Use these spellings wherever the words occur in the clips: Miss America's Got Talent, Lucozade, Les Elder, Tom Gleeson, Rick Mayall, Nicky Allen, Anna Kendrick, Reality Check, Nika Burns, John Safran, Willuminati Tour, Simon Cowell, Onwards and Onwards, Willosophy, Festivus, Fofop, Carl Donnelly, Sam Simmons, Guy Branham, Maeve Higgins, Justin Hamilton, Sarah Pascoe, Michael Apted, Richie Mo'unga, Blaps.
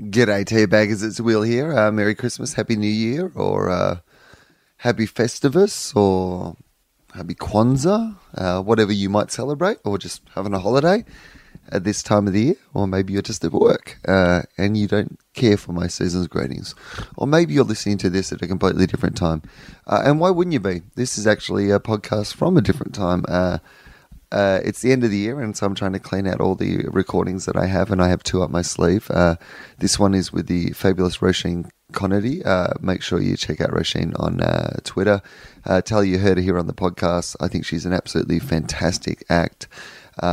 G'day to you baggers, it's Will here. Merry Christmas, Happy New Year, or Happy Festivus, or Happy Kwanzaa, whatever you might celebrate, or just having a holiday at this time of the year, or maybe you're just at work and you don't care for my season's greetings, or maybe you're listening to this at a completely different time. And why wouldn't you be? This is actually a podcast from a different time. It's the end of the year, and so I'm trying to clean out all the recordings that I have, and I have two up my sleeve. This one is with the fabulous Roisin Conaty. Make sure you check out Roisin on Twitter. Tell you her to hear on the podcast. I think she's an absolutely fantastic act.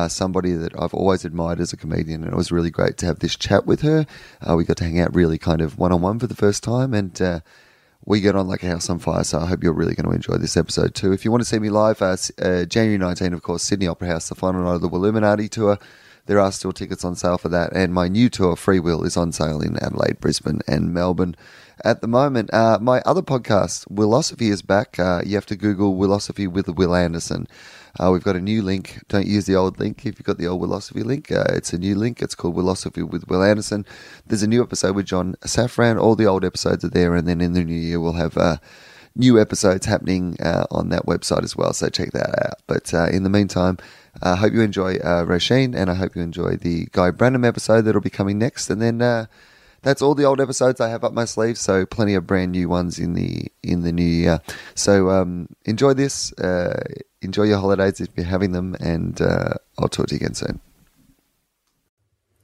Somebody that I've always admired as a comedian, and it was really great to have this chat with her. We got to hang out really kind of one-on-one for the first time, and we get on like a house on fire, so I hope you're really going to enjoy this episode too. If you want to see me live, January 19, of course, Sydney Opera House, the final night of the Willuminati Tour. There are still tickets on sale for that, and my new tour, Free Will, is on sale in Adelaide, Brisbane and Melbourne at the moment. My other podcast, Willosophy, is back. You have to Google Willosophy with Will Anderson. We've got a new link. Don't use the old link. If you've got the old Willosophy link, it's a new link. It's called Willosophy with Will Anderson. There's a new episode with John Safran. All the old episodes are there, and then in the new year we'll have new episodes happening on that website as well, so check that out. But in the meantime, I hope you enjoy Roisin, and I hope you enjoy the Guy Branham episode that'll be coming next, and then that's all the old episodes I have up my sleeve, so plenty of brand new ones in the new year. So enjoy this, enjoy your holidays if you're having them, and I'll talk to you again soon.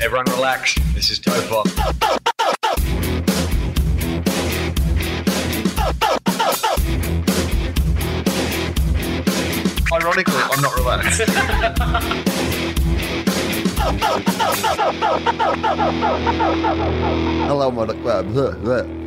Everyone relax. This is Fofop. Ironically, I'm not relaxed.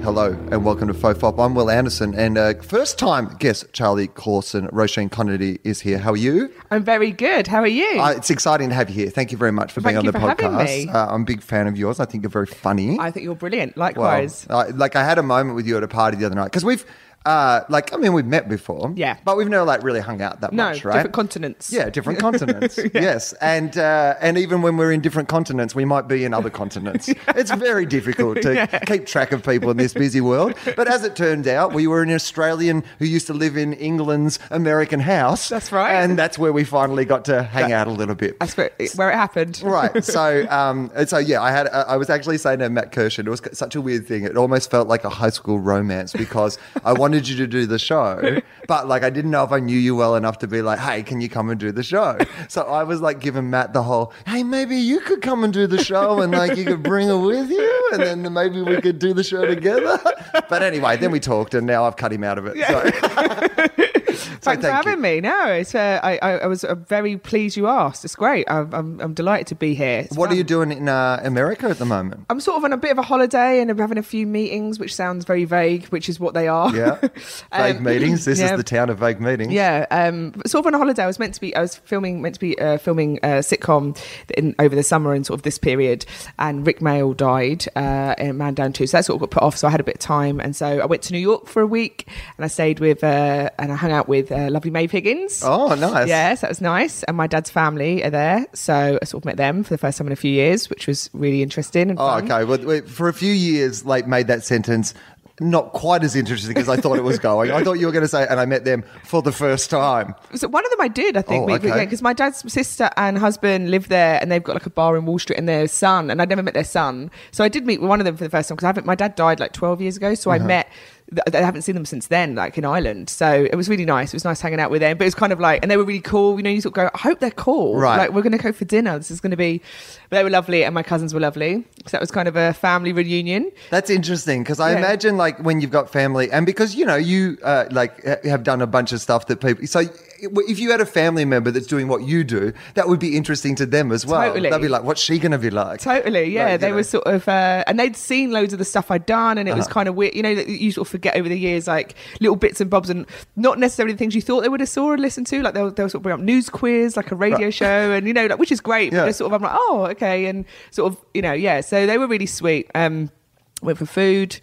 Hello, and welcome to Fofop. I'm Will Anderson, and first-time guest Charlie Corson, Roisin Conaty is here. How are you? I'm very good. How are you? It's exciting to have you here. Thank you very much for being on the podcast. Thank you for having me. I'm a big fan of yours. I think you're very funny. I think you're brilliant. Likewise. Well, I had a moment with you at a party the other night, because we've... we've met before. Yeah. But we've never really hung out that much, right? Different continents. Yeah, different continents. Yeah. Yes. And even when we're in different continents, we might be in other continents. Yeah. It's very difficult to keep track of people in this busy world. But as it turned out, we were an Australian who used to live in England's American house. That's right. And that's where we finally got to hang out a little bit. That's where it happened. Right. So, I was actually saying to Matt Kirshen, it was such a weird thing. It almost felt like a high school romance, because I wanted you to do the show, but I didn't know if I knew you well enough to be like, hey, can you come and do the show? So I was giving Matt the whole, hey, maybe you could come and do the show, and you could bring her with you, and then maybe we could do the show together. But anyway, then we talked, and now I've cut him out of it. Yeah. So. Thanks for having me. No, it's I was very pleased you asked. It's great. I'm delighted to be here. It's fun. Are you doing in America at the moment? I'm sort of on a bit of a holiday, and I'm having a few meetings, which sounds very vague, which is what they are. Yeah, vague meetings. This is the town of vague meetings. Yeah, sort of on a holiday. I was filming a sitcom over the summer and sort of this period, and Rick Mayall died in Man Down too, so that sort of got put off. So I had a bit of time, and so I went to New York for a week, and I stayed with and I hung out with lovely Maeve Higgins. Oh, nice. Yes, that was nice. And my dad's family are there, so I sort of met them for the first time in a few years, which was really interesting and fun. Okay. Well, for a few years, made that sentence not quite as interesting as I thought it was going. I thought you were going to say, and I met them for the first time. So one of them I did, I think, because my dad's sister and husband live there, and they've got a bar in Wall Street, and their son, and I'd never met their son. So I did meet one of them for the first time, because my dad died 12 years ago, so I met... I haven't seen them since then, in Ireland. So it was really nice. It was nice hanging out with them. But it was kind of and they were really cool. You know, you sort of go, I hope they're cool. Right. We're going to go for dinner. This is going to be... But they were lovely, and my cousins were lovely. So that was kind of a family reunion. That's interesting, because I imagine, when you've got family... And because, you have done a bunch of stuff that people... So if you had a family member that's doing what you do, that would be interesting to them as well. Totally. They'd be like, what's she going to be like? Totally, yeah. Like, they were sort of, and they'd seen loads of the stuff I'd done, and it was kind of weird. You know, you sort of forget over the years, like little bits and bobs, and not necessarily the things you thought they would have saw or listened to. Like they'll sort of bring up news quiz, like a radio show, and you know, like, which is great. But they're sort of, I'm like, oh, okay, and sort of, you know, yeah. So they were really sweet. Went for food.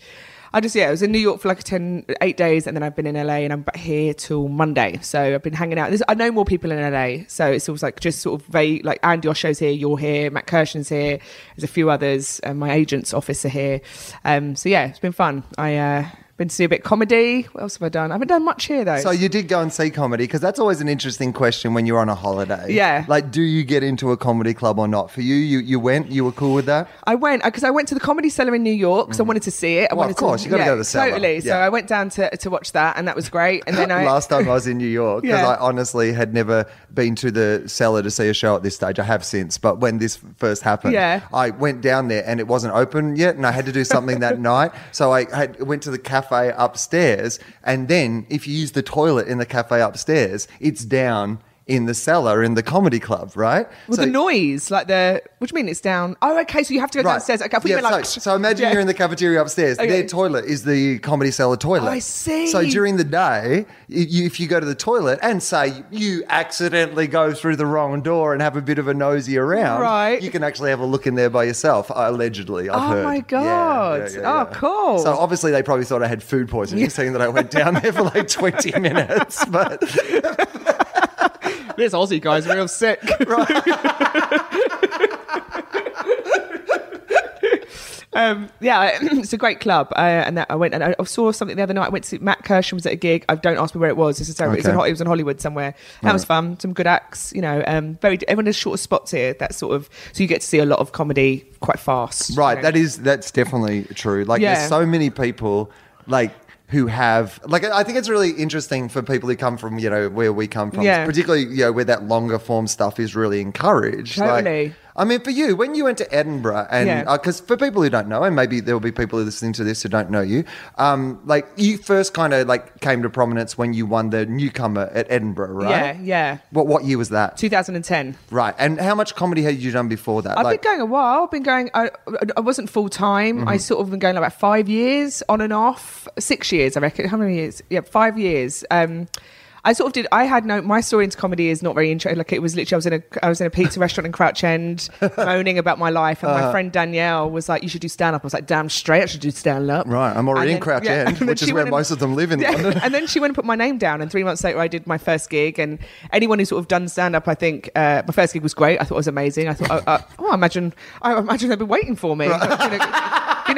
I just, I was in New York for like 8 days, and then I've been in LA, and I'm back here till Monday. So I've been hanging out. I know more people in LA, so it's always like just sort of vague, like, and your show's here, you're here, Matt Kirshen's here, there's a few others, and my agent's office are here. So yeah, it's been fun. Been to see a bit of comedy. What else have I done? I haven't done much here, though. So you did go and see comedy, because that's always an interesting question when you're on a holiday. Yeah. Like, do you get into a comedy club or not? For you, you went? You were cool with that? I went, because I went to the Comedy Cellar in New York, because I wanted to see it. Well, of course. You've got to go to the Cellar. Totally. Yeah. So I went down to watch that, and that was great. And then last time I was in New York, because I honestly had never been to the Cellar to see a show at this stage. I have since, but when this first happened, I went down there, and it wasn't open yet, and I had to do something that night. So I went to the cafe upstairs, and then if you use the toilet in the cafe upstairs, it's down in the cellar in the comedy club, right? Well, so, the noise, like the, what do you mean it's down? Oh, okay, so you have to go downstairs. Okay, I thought you meant like... So imagine you're in the cafeteria upstairs. Okay. Their toilet is the comedy cellar toilet. I see. So during the day, if you go to the toilet and say you accidentally go through the wrong door and have a bit of a nosy around, you can actually have a look in there by yourself, allegedly, I've heard. Oh, my God. Yeah. Cool. So obviously they probably thought I had food poisoning, seeing that I went down there for like 20 minutes, but... This Aussie guy's real sick. It's a great club, and I went, and I saw something the other night. I went to Matt Kirshen was at a gig. I don't ask me where it was. It's terrible. Okay. It was in Hollywood somewhere. That was fun. Some good acts, you know. Everyone has shorter spots here. That sort of, so you get to see a lot of comedy quite fast. Right. You know? That's definitely true. Like there's so many people like. Who have, like, I think it's really interesting for people who come from, you know, where we come from, particularly, you know, where that longer form stuff is really encouraged. Totally. Like, I mean, for you, when you went to Edinburgh, and because for people who don't know, and maybe there will be people listening to this who don't know you, like you first kind of like came to prominence when you won the Newcomer at Edinburgh, right? Yeah. What year was that? 2010. Right. And how much comedy had you done before that? I've been going a while. I've been going. I wasn't full time. Mm-hmm. I sort of been going like about 5 years on and off, 6 years, I reckon. How many years? Yeah, 5 years. I sort of did. I had no. My story into comedy is not very interesting. Like it was literally, I was in a pizza restaurant in Crouch End, moaning about my life, and my friend Danielle was like, "You should do stand up." I was like, "Damn straight, I should do stand up." Right, I'm already in Crouch End, which is where most of them live in London. And then she went and put my name down, and 3 months later, I did my first gig. And anyone who's sort of done stand up, I think my first gig was great. I thought it was amazing. I thought, I imagine they've been waiting for me. Right.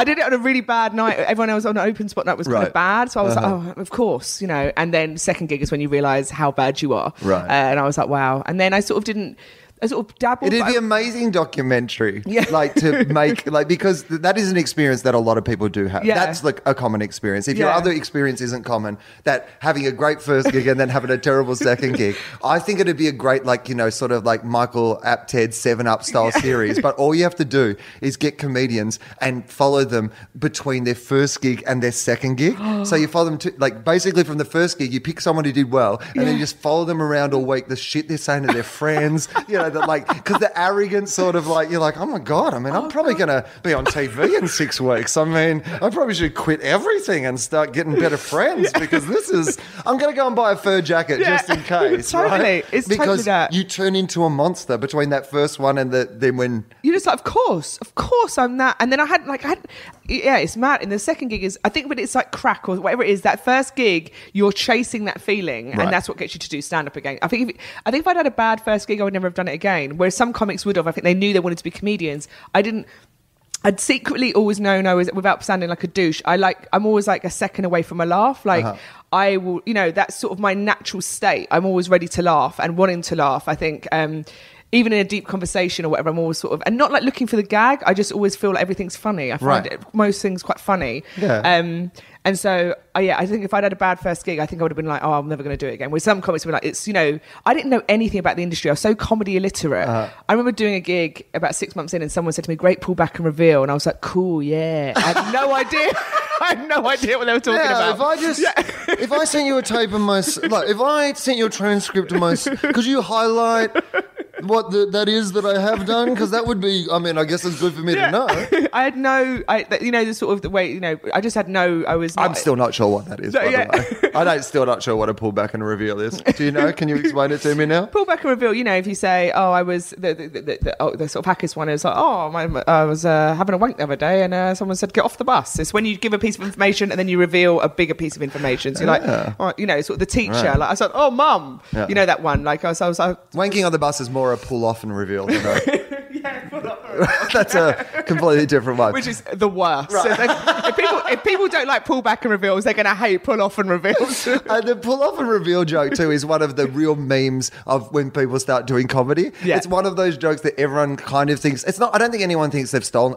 I did it on a really bad night. Everyone else on an open spot night was kind of bad. So I was like, oh, of course, you know. And then second gig is when you realise how bad you are. Right. And I was like, wow. And then I sort of didn't... I sort of dabbled. It'd be an amazing documentary, like to make, like, because that is an experience that a lot of people do have. Yeah. That's like a common experience. If your other experience isn't common, that having a great first gig and then having a terrible second gig, I think it'd be a great, like, you know, sort of like Michael Apted 7-Up style series. But all you have to do is get comedians and follow them between their first gig and their second gig. So you follow them to, like, basically from the first gig, you pick someone who did well, and then you just follow them around all week. The shit they're saying to their friends, you know. That like, because the arrogance sort of like, you're like, oh my God, I mean, I'm probably going to be on TV in 6 weeks. I mean, I probably should quit everything and start getting better friends because this is, I'm going to go and buy a fur jacket just in case. Right? It's because totally that. You turn into a monster between that first one and then when. You're just like, of course I'm that. And then it's mad. And the second gig is, I think when it's like crack or whatever it is, that first gig, you're chasing that feeling and that's what gets you to do stand up again. I think if I'd had a bad first gig, I would never have done it again, whereas some comics would have. I think they knew they wanted to be comedians. I'd secretly always known I was, without sounding like a douche, I'm always like a second away from a laugh. Like I will, you know, that's sort of my natural state. I'm always ready to laugh and wanting to laugh. I think even in a deep conversation or whatever, I'm always sort of, and not like looking for the gag. I just always feel like everything's funny. I find most things quite funny. Yeah. And so, I think if I'd had a bad first gig, I think I would have been like, oh, I'm never going to do it again. Where some comics were like, it's, you know, I didn't know anything about the industry. I was so comedy illiterate. I remember doing a gig about 6 months in and someone said to me, great pullback and reveal. And I was like, cool, yeah. I had no idea. I had no idea what they were talking about. If I sent you a tape of my, like, if I sent you a transcript of my, could you highlight what that is that I have done? Because that would be, I mean, I guess it's good for me to know. I had no, you know, the sort of the way, you know, I just had no, I was. I'm still not sure what that is. By the way. I'm still not sure what a pullback and reveal is. Do you know? Can you explain it to me now? Pullback and reveal. You know, if you say, "Oh, I was the sort of hackers one," is like, "Oh, I was having a wank the other day, and someone said get off the bus." It's when you give a piece of information and then you reveal a bigger piece of information. So you're like, oh, you know, sort of the teacher. Right. Like I said, "Oh, mum," you know that one. Like I was wanking on the bus is more a pull off and reveal, you know? That's a completely different one, which is the worst. Right. So if people don't like pull back and reveals, they're going to hate pull off and reveals. And the pull off and reveal joke too is one of the real memes of when people start doing comedy. Yeah. It's one of those jokes that everyone kind of thinks it's not. I don't think anyone thinks they've stolen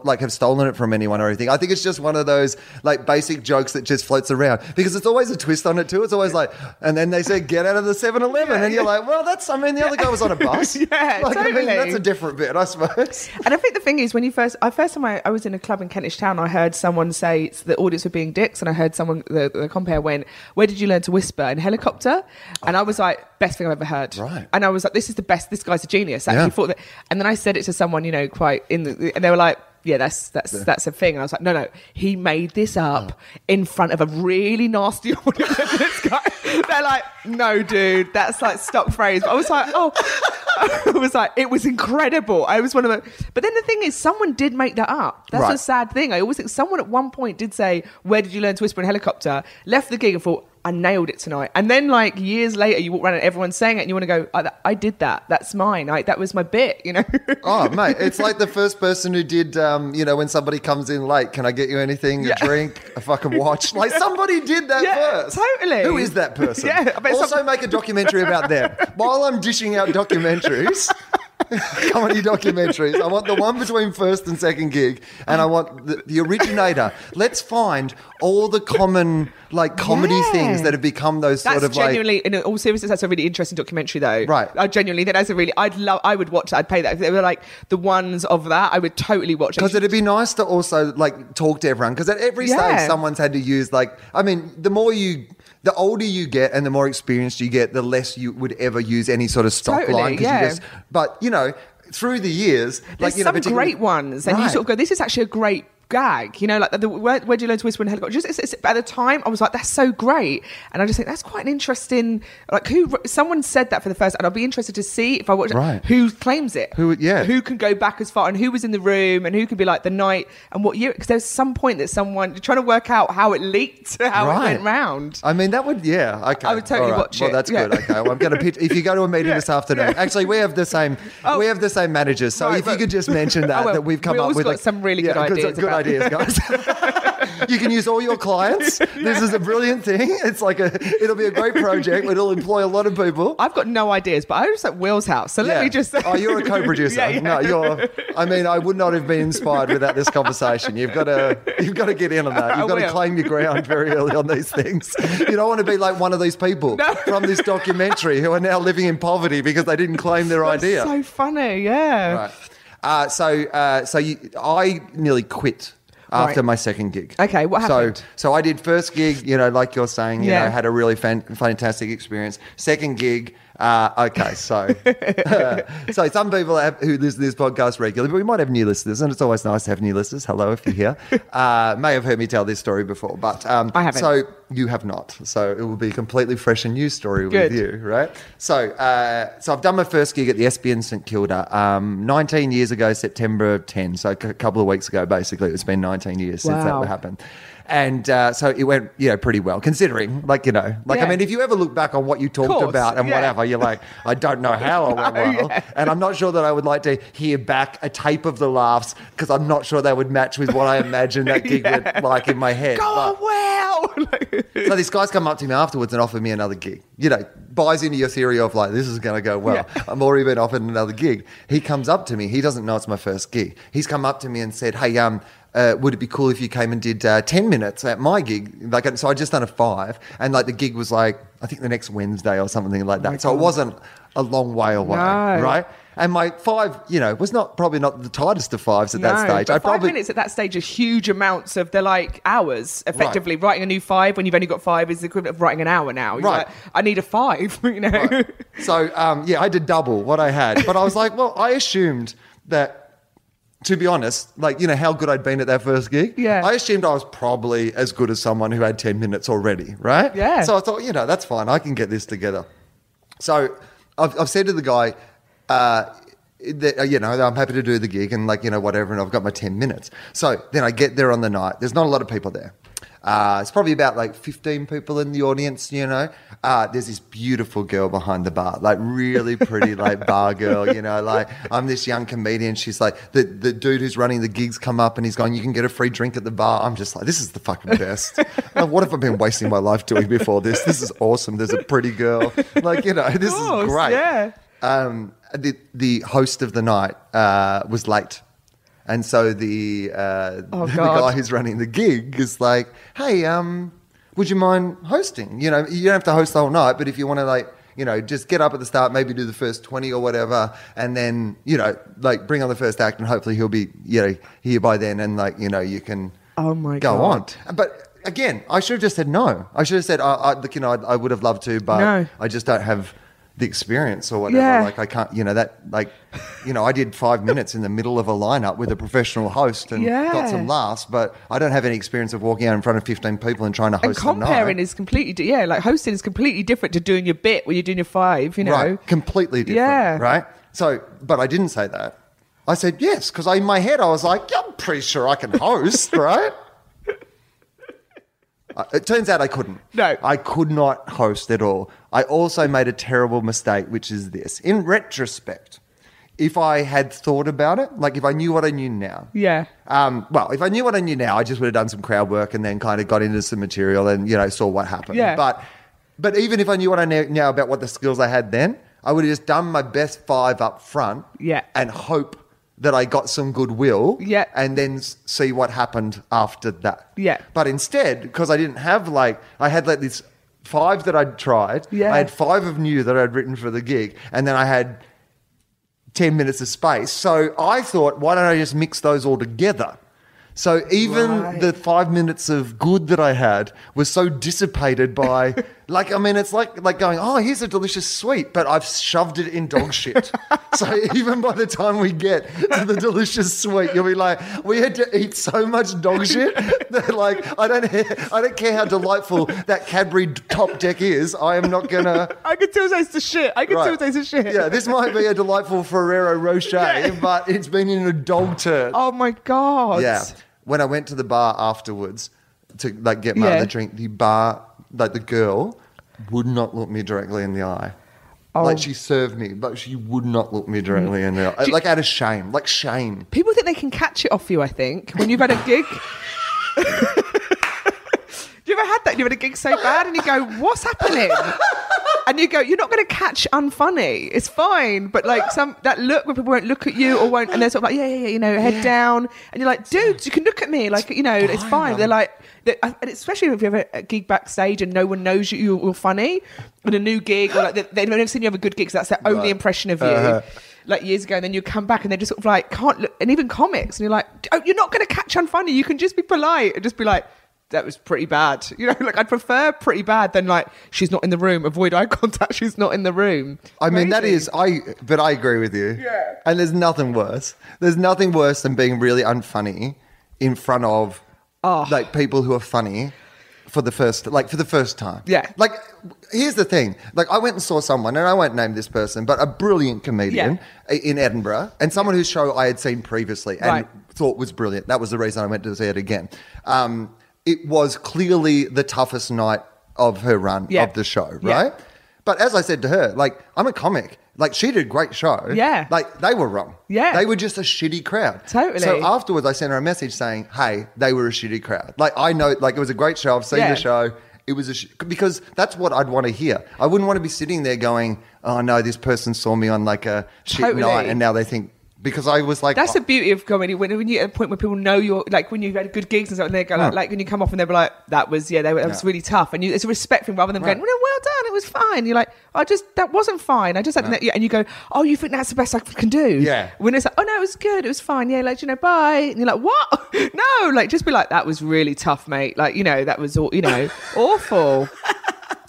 it from anyone or anything. I think it's just one of those like basic jokes that just floats around because it's always a twist on it too. It's always like, and then they say get out of the 7-Eleven, and you're like, well, that's. I mean, the other guy was on a bus. Yeah, like, totally. I mean, that's a different bit, I suppose. And I think the thing is, when I was in a club in Kentish Town, I heard someone say the audience were being dicks, and I heard someone, the compere went, "Where did you learn to whisper? In Helicopter?" And I was like, best thing I've ever heard. Right. And I was like, this is the best. This guy's a genius. Actually, thought that. And then I said it to someone, you know, quite in the, and they were like, yeah, that's a thing. And I was like, no, he made this up in front of a really nasty audience. This guy. They're like, no, dude, that's like stock phrase. But I was like, oh, I was like, it was incredible. I was one of the, but then the thing is, someone did make that up. That's a sad thing. I always think someone at one point did say, "Where did you learn to whisper in Helicopter?" Left the gig and thought, I nailed it tonight. And then like years later, you walk around and everyone's saying it and you want to go, I did that. That's mine. That was my bit, you know? Oh, mate. It's like the first person who did, you know, when somebody comes in late, can I get you anything? A drink? A fucking watch? Like somebody did that first. Totally. Who is that person? Yeah. Also make a documentary about them. While I'm dishing out documentaries... comedy documentaries. I want the one between first and second gig, and I want the originator. Let's find all the common like comedy things that have become those sort of genuinely, like. In all seriousness, that's a really interesting documentary, though. Right. I genuinely think that's a really. I would watch. I'd pay that. If they were like the ones of that, I would totally watch it. Because it'd be nice to also like talk to everyone. Because at every stage, someone's had to use like. I mean, the older you get and the more experienced you get, the less you would ever use any sort of stock line. But you know, through the years, there's like you some know, great ones, and you sort of go, "This is actually a great." Gag, you know, like the where do you learn to whisper in Helicopter? Just at the time, I was like, that's so great, and I just think that's quite an interesting. Like, someone said that for the first, and I'll be interested to see if I watch it, who claims it, who can go back as far, and who was in the room, and who can be like the night and what year, because there's some point that someone you're trying to work out how it leaked, how it went round. I mean, that would okay. I would totally watch it. Well, that's good. Okay, well, I'm going to pitch. If you go to a meeting this afternoon, actually, we have the same. Oh. We have the same managers, so if you could just mention that that we've come up with like, some really good ideas. Ideas, guys. You can use all your clients. This is a brilliant thing. It's like it'll be a great project. It'll employ a lot of people. I've got no ideas, but I was at Will's house, so let me just. Oh, you're a co-producer. No, I mean, I would not have been inspired without this conversation. You've got to get in on that. You've got to claim your ground very early on these things. You don't want to be like one of these people from this documentary who are now living in poverty because they didn't claim their idea. So funny, Right. I nearly quit after my second gig. Okay, what happened? So I did first gig, you know, like you're saying, you know, had a really fantastic experience. Second gig, so some people who listen to this podcast regularly, but we might have new listeners, and it's always nice to have new listeners. Hello, if you're here. May have heard me tell this story before, but I haven't. So you have not. So it will be a completely fresh and new story with you, right? So, so I've done my first gig at the Esbjerg St Kilda 19 years ago, September 10. So a couple of weeks ago, basically, it's been 19 years since that happened. And so it went, you know, pretty well considering, like, you know, like, I mean, if you ever look back on what you talked about and whatever, you're like, I don't know how I went well. And I'm not sure that I would like to hear back a tape of the laughs because I'm not sure they would match with what I imagined that gig went like in my head. So this guy's come up to me afterwards and offered me another gig, you know, buys into your theory of like, this is going to go well. Yeah. I'm already been offered another gig. He comes up to me. He doesn't know it's my first gig. He's come up to me and said, hey, would it be cool if you came and did 10 minutes at my gig? Like, so I just done a 5, and like the gig was like I think the next Wednesday or something like that. So it wasn't a long way away, right? And my five, you know, was not probably not the tightest of fives at that stage. But five minutes at that stage are huge amounts of, they're like hours, effectively. Right. Writing a new five when you've only got five is the equivalent of writing an hour now. You're right. Like, I need a five, you know. Right. So, yeah, I did double what I had. But I was like, well, I assumed that, to be honest, like, you know, how good I'd been at that first gig. Yeah. I assumed I was probably as good as someone who had 10 minutes already, right? Yeah. So I thought, you know, that's fine. I can get this together. So I've said to the guy, that, you know, I'm happy to do the gig and, like, you know, whatever, and I've got my 10 minutes. So then I get there on the night. There's not a lot of people there. It's probably about like 15 people in the audience, you know. There's this beautiful girl behind the bar, like really pretty, like bar girl, you know. Like, I'm this young comedian. She's like, the dude who's running the gigs come up and he's going, you can get a free drink at the bar. I'm just like, this is the fucking best. Like, what have I been wasting my life doing before this? This is awesome. There's a pretty girl. Like, you know, this is great. Yeah. The host of the night was late. And so the guy who's running the gig is like, hey, would you mind hosting? You know, you don't have to host the whole night, but if you want to, like, you know, just get up at the start, maybe do the first 20 or whatever, and then, you know, like, bring on the first act and hopefully he'll be, you know, here by then and, like, you know, you can go on. But again, I should have just said no. I should have said, I would have loved to, but no. I just don't have the experience or whatever. Yeah. Like, I can't, you know, that, like, you know, I did 5 minutes in the middle of a lineup with a professional host and got some laughs, but I don't have any experience of walking out in front of 15 people and trying to host. And comparing is completely, like, hosting is completely different to doing your bit when you're doing your five, you know. Right, completely different, right? So, but I didn't say that. I said yes, because in my head I was like, I'm pretty sure I can host, right? It turns out I couldn't. No. I could not host at all. I also made a terrible mistake, which is this. In retrospect, if I had thought about it, like if I knew what I knew now. Yeah. Well, if I knew what I knew now, I just would have done some crowd work and then kind of got into some material and, you know, saw what happened. Yeah. But even if I knew what I know now about what the skills I had then, I would have just done my best five up front and hope that I got some goodwill and then see what happened after that. Yeah. But instead, because I didn't have, like, I had like this five that I'd tried. Yeah. I had five of new that I'd written for the gig, and then I had 10 minutes of space. So I thought, why don't I just mix those all together? So even the 5 minutes of good that I had was so dissipated by, like, I mean, it's like going, oh, here's a delicious sweet, but I've shoved it in dog shit. So even by the time we get to the delicious sweet, you'll be like, we had to eat so much dog shit that, like, I don't care how delightful that Cadbury Top Deck is. I am not going to. I can still taste the shit. Yeah, this might be a delightful Ferrero Rocher, but it's been in a dog turd. Oh, my God. Yeah. When I went to the bar afterwards to, like, get my other drink, the bar, like, the girl would not look me directly in the eye. Oh. Like, she served me, but she would not look me directly in the eye. Like, out of shame. Like, shame. People think they can catch it off you, I think, when you've had a gig. You ever had that? You had a gig so bad and you go, what's happening? And you go, you're not going to catch unfunny. It's fine. But, like, that look where people won't look at you or won't, and they're sort of like, you know, head down. And you're like, dude, you can look at me. Like, you know, it's fine. They're like, and especially if you have a gig backstage and no one knows you're funny, and a new gig, or like they've never seen you have a good gig, so that's their only impression of you. Like, years ago, and then you come back and they're just sort of like, can't look, and even comics, and you're like, oh, you're not going to catch unfunny. You can just be polite and just be like, that was pretty bad. You know, like, I'd prefer pretty bad than, like, she's not in the room. Avoid eye contact. She's not in the room. I mean, that is, but I agree with you. Yeah. And there's nothing worse. There's nothing worse than being really unfunny in front of, like, people who are funny for the first time. Yeah. Like, here's the thing. Like, I went and saw someone, and I won't name this person, but a brilliant comedian in Edinburgh, and someone whose show I had seen previously and thought was brilliant. That was the reason I went to see it again. It was clearly the toughest night of her run of the show, right? Yeah. But as I said to her, like, I'm a comic. Like, she did a great show. Yeah. Like, they were wrong. Yeah. They were just a shitty crowd. Totally. So afterwards, I sent her a message saying, hey, they were a shitty crowd. Like, I know, like, it was a great show. I've seen the show. It was because that's what I'd want to hear. I wouldn't want to be sitting there going, oh, no, this person saw me on, like, a shit night and now they think Because I was like... That's the beauty of comedy. When you're at a point where people know you're... Like, when you've had good gigs and stuff, and they go like... No. Like, when you come off and they were like, that was... Yeah, that was really tough. And it's a respect thing rather than going, well done, it was fine. You're like, I just... That wasn't fine. I just had... Yeah. And you go, oh, you think that's the best I can do? Yeah. When it's like, oh, no, it was good. It was fine. Yeah, like, you know, bye. And you're like, what? No, like, just be like, that was really tough, mate. Like, you know, that was, all you know, awful.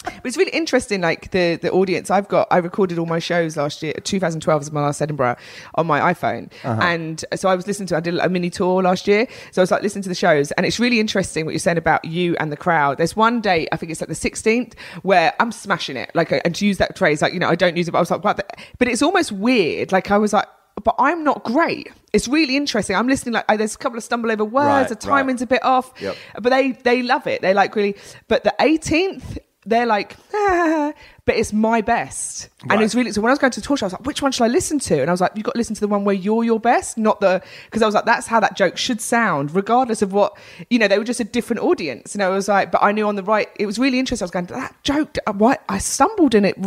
But it's really interesting, like the audience I've got. I recorded all my shows last year. 2012 was my last Edinburgh on my iPhone. And so I was listening to, I did a mini tour last year. So I was like listening to the shows. And it's really interesting what you're saying about you and the crowd. There's one day, I think it's like the 16th, where I'm smashing it. Like, and to use that phrase, like, you know, I don't use it, but I was like, but it's almost weird. Like I was like, but I'm not great. It's really interesting. I'm listening, like, there's a couple of stumble over words, the timing's a bit off, but they love it. They like really, but the 18th, they're like, ah, but it's my best. And it's really, so when I was going to the talk show, I was like, which one should I listen to? And I was like, you've got to listen to the one where you're your best, not the, because I was like, that's how that joke should sound, regardless of what, you know, they were just a different audience. And I was like, but I knew on the right, it was really interesting. I was going, that joke, I stumbled in it.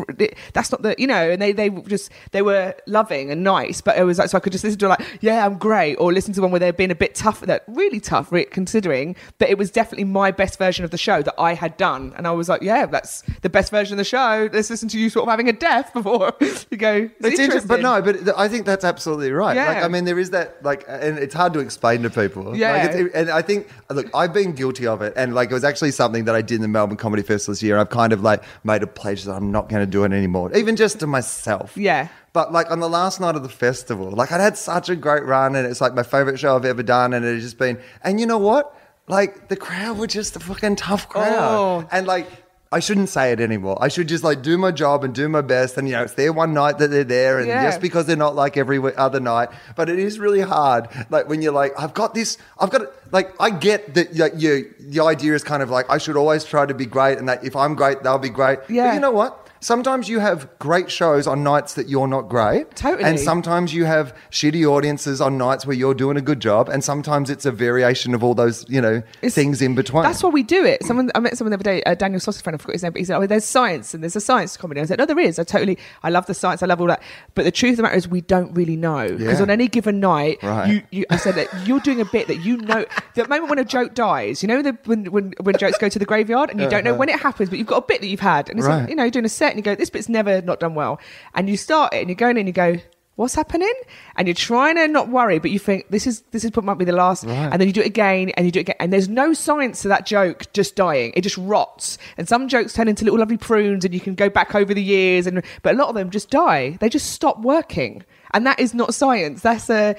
That's not the, you know, and they were loving and nice, but it was like, so I could just listen to like, yeah, I'm great, or listen to one where they're being a bit tough, that really tough, considering, but it was definitely my best version of the show that I had done. And I was like, yeah, that's the best version of the show. Let's listen to you sort of having a death before you go. It's interesting. But I think that's absolutely right. Yeah. Like, I mean, there is that, like, and it's hard to explain to people. Yeah. Like, and I think, look, I've been guilty of it. And like, it was actually something that I did in the Melbourne Comedy Festival this year. I've kind of like made a pledge that I'm not going to do it anymore, even just to myself. Yeah. But like on the last night of the festival, like I'd had such a great run and it's like my favorite show I've ever done. And it had just been, and you know what? Like the crowd were just a fucking tough crowd. Oh. And like, I shouldn't say it anymore. I should just like do my job and do my best. And, you know, it's their one night that they're there. And just because they're not like every other night. But it is really hard. Like when you're like, I get that the idea is kind of like, I should always try to be great. And that if I'm great, they'll be great. Yeah. But you know what? Sometimes you have great shows on nights that you're not great. Totally. And sometimes you have shitty audiences on nights where you're doing a good job. And sometimes it's a variation of all those, you know, things in between. That's why we do it. I met someone the other day, Daniel Sausage friend, I forgot his name, but he said, oh, there's science and there's a science to comedy. And I said, no, there is. I love the science. I love all that. But the truth of the matter is we don't really know. Because on any given night, I said that you're doing a bit that you know. The moment when a joke dies, you know, when jokes go to the graveyard and you don't know when it happens, but you've got a bit that you've had. And it's like, you know, doing a set. And you go, this bit's never not done well. And you start it and you're going in and you go, what's happening? And you're trying to not worry, but you think this is what might be the last. Right. And then you do it again and you do it again. And there's no science to that joke just dying. It just rots. And some jokes turn into little lovely prunes and you can go back over the years. But a lot of them just die. They just stop working. And that is not science. That's I'm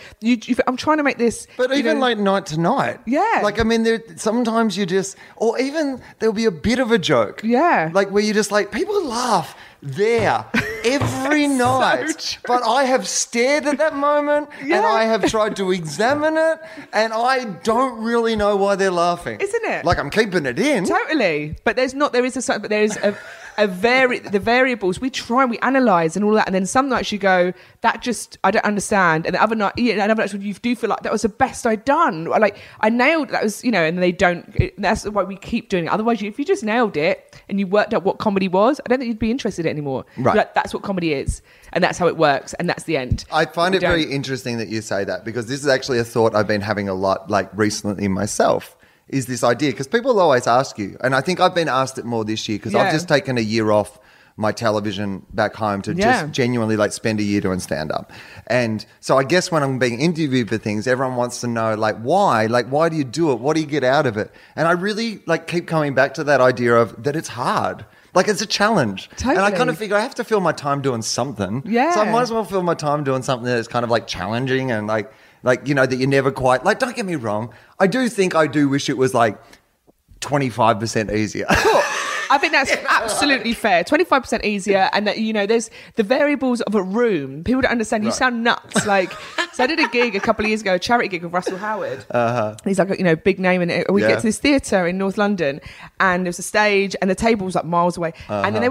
trying to make this. But even like night to night. Yeah. Like, I mean, sometimes you just, or even there'll be a bit of a joke. Yeah. Like where you just like, people laugh there every night. So but I have stared at that moment and I have tried to examine it and I don't really know why they're laughing. Isn't it? Like I'm keeping it in. Totally. But the variables we try and we analyse and all that, and then some nights you go, that just I don't understand, and the other night, you do feel like that was the best I'd done, like I nailed that was, you know, and they don't. That's why we keep doing it. Otherwise, if you just nailed it and you worked out what comedy was, I don't think you'd be interested in it anymore. Right? Like, that's what comedy is, and that's how it works, and that's the end. I find it very interesting that you say that because this is actually a thought I've been having a lot, like recently myself. Is this idea, because people always ask you, and I think I've been asked it more this year because I've just taken a year off my television back home to just genuinely like spend a year doing stand-up. And so I guess when I'm being interviewed for things, everyone wants to know like why? Like why do you do it? What do you get out of it? And I really like keep coming back to that idea of that it's hard. Like it's a challenge. Totally. And I kind of figure I have to fill my time doing something. Yeah. So I might as well fill my time doing something that is kind of like challenging and like, you know, that you're never quite, like, don't get me wrong. I do think I do wish it was like 25% easier. Cool. I think that's absolutely fair. 25% easier. And that, you know, there's the variables of a room. People don't understand. You sound nuts. Like, so I did a gig a couple of years ago, a charity gig with Russell Howard. And he's like, you know, big name. And we get to this theatre in North London and there was a stage and the table was like miles away. And then they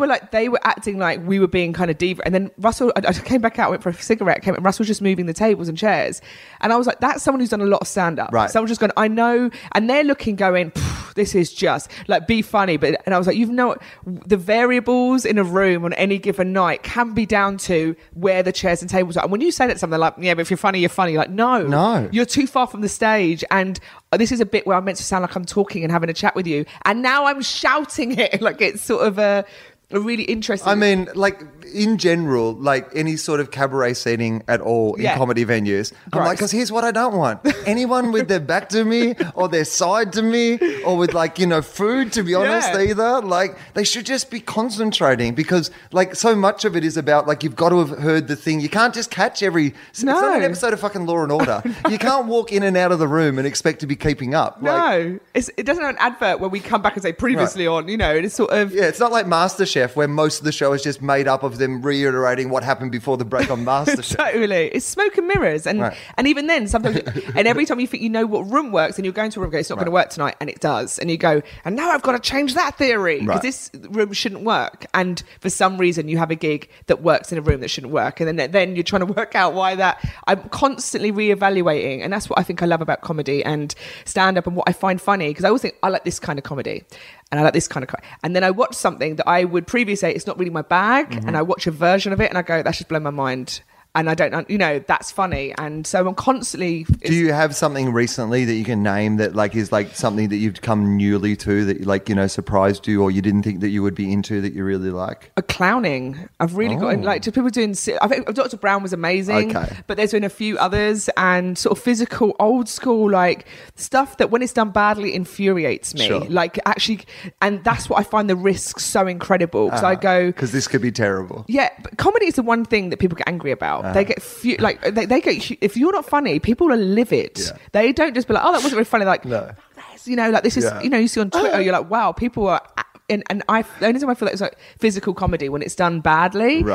were acting like we were being kind of diva. And then Russell, I came back out, went for a cigarette, and Russell was just moving the tables and chairs. And I was like, that's someone who's done a lot of stand-up. Right. Someone's just going, I know. And they're looking, going, this is just like, be funny. But, and I was like, you've no, the variables in a room on any given night can be down to where the chairs and tables are. And when you say that to someone, they're like, yeah, but if you're funny, you're funny. Like, no, you're too far from the stage. And this is a bit where I'm meant to sound like I'm talking and having a chat with you, and now I'm shouting it. Like, it's sort of a really interesting. I mean, like, in general, like any sort of cabaret seating at all in comedy venues. I'm like, because here's what I don't want. Anyone with their back to me or their side to me or with, like, you know, food, to be honest, either. Like, they should just be concentrating, because, like, so much of it is about, like, you've got to have heard the thing. You can't just catch every – it's not an episode of fucking Law and Order. You can't walk in and out of the room and expect to be keeping up. No. Like, it doesn't have an advert where we come back and say previously on, you know, it's sort of – yeah, it's not like MasterChef, where most of the show is just made up of them reiterating what happened before the break on MasterChef. Totally. It's smoke and mirrors. And and even then, sometimes, and every time you think you know what room works and you're going to a room, go, it's not going to work tonight, and it does. And you go, and now I've got to change that theory because this room shouldn't work. And for some reason, you have a gig that works in a room that shouldn't work. And then you're trying to work out why that. I'm constantly reevaluating. And that's what I think I love about comedy and stand-up and what I find funny, because I always think, I like this kind of comedy. And I like this kind of... And then I watch something that I would previously say, it's not really my bag. Mm-hmm. And I watch a version of it and I go, that's just blown my mind. And I don't... You know, that's funny. And so I'm constantly... Do you have something recently that you can name that, like, is, like, something that you've come newly to that, like, you know, surprised you or you didn't think that you would be into that you really like? Clowning. I've really got... Like, to people doing... I think Dr. Brown was amazing. Okay. But there's been a few others, and sort of physical, old school, like, stuff that when it's done badly infuriates me. Sure. Like, actually... And that's what I find the risk so incredible. Because I go... Because this could be terrible. Yeah. But comedy is the one thing that people get angry about. They get they get if you're not funny, people are livid. Yeah. They don't just be like, oh, that wasn't very funny. Like, you know, like, this is you know, you see on Twitter, you're like, wow, people are. And I, the only time I feel like it's like physical comedy, when it's done badly,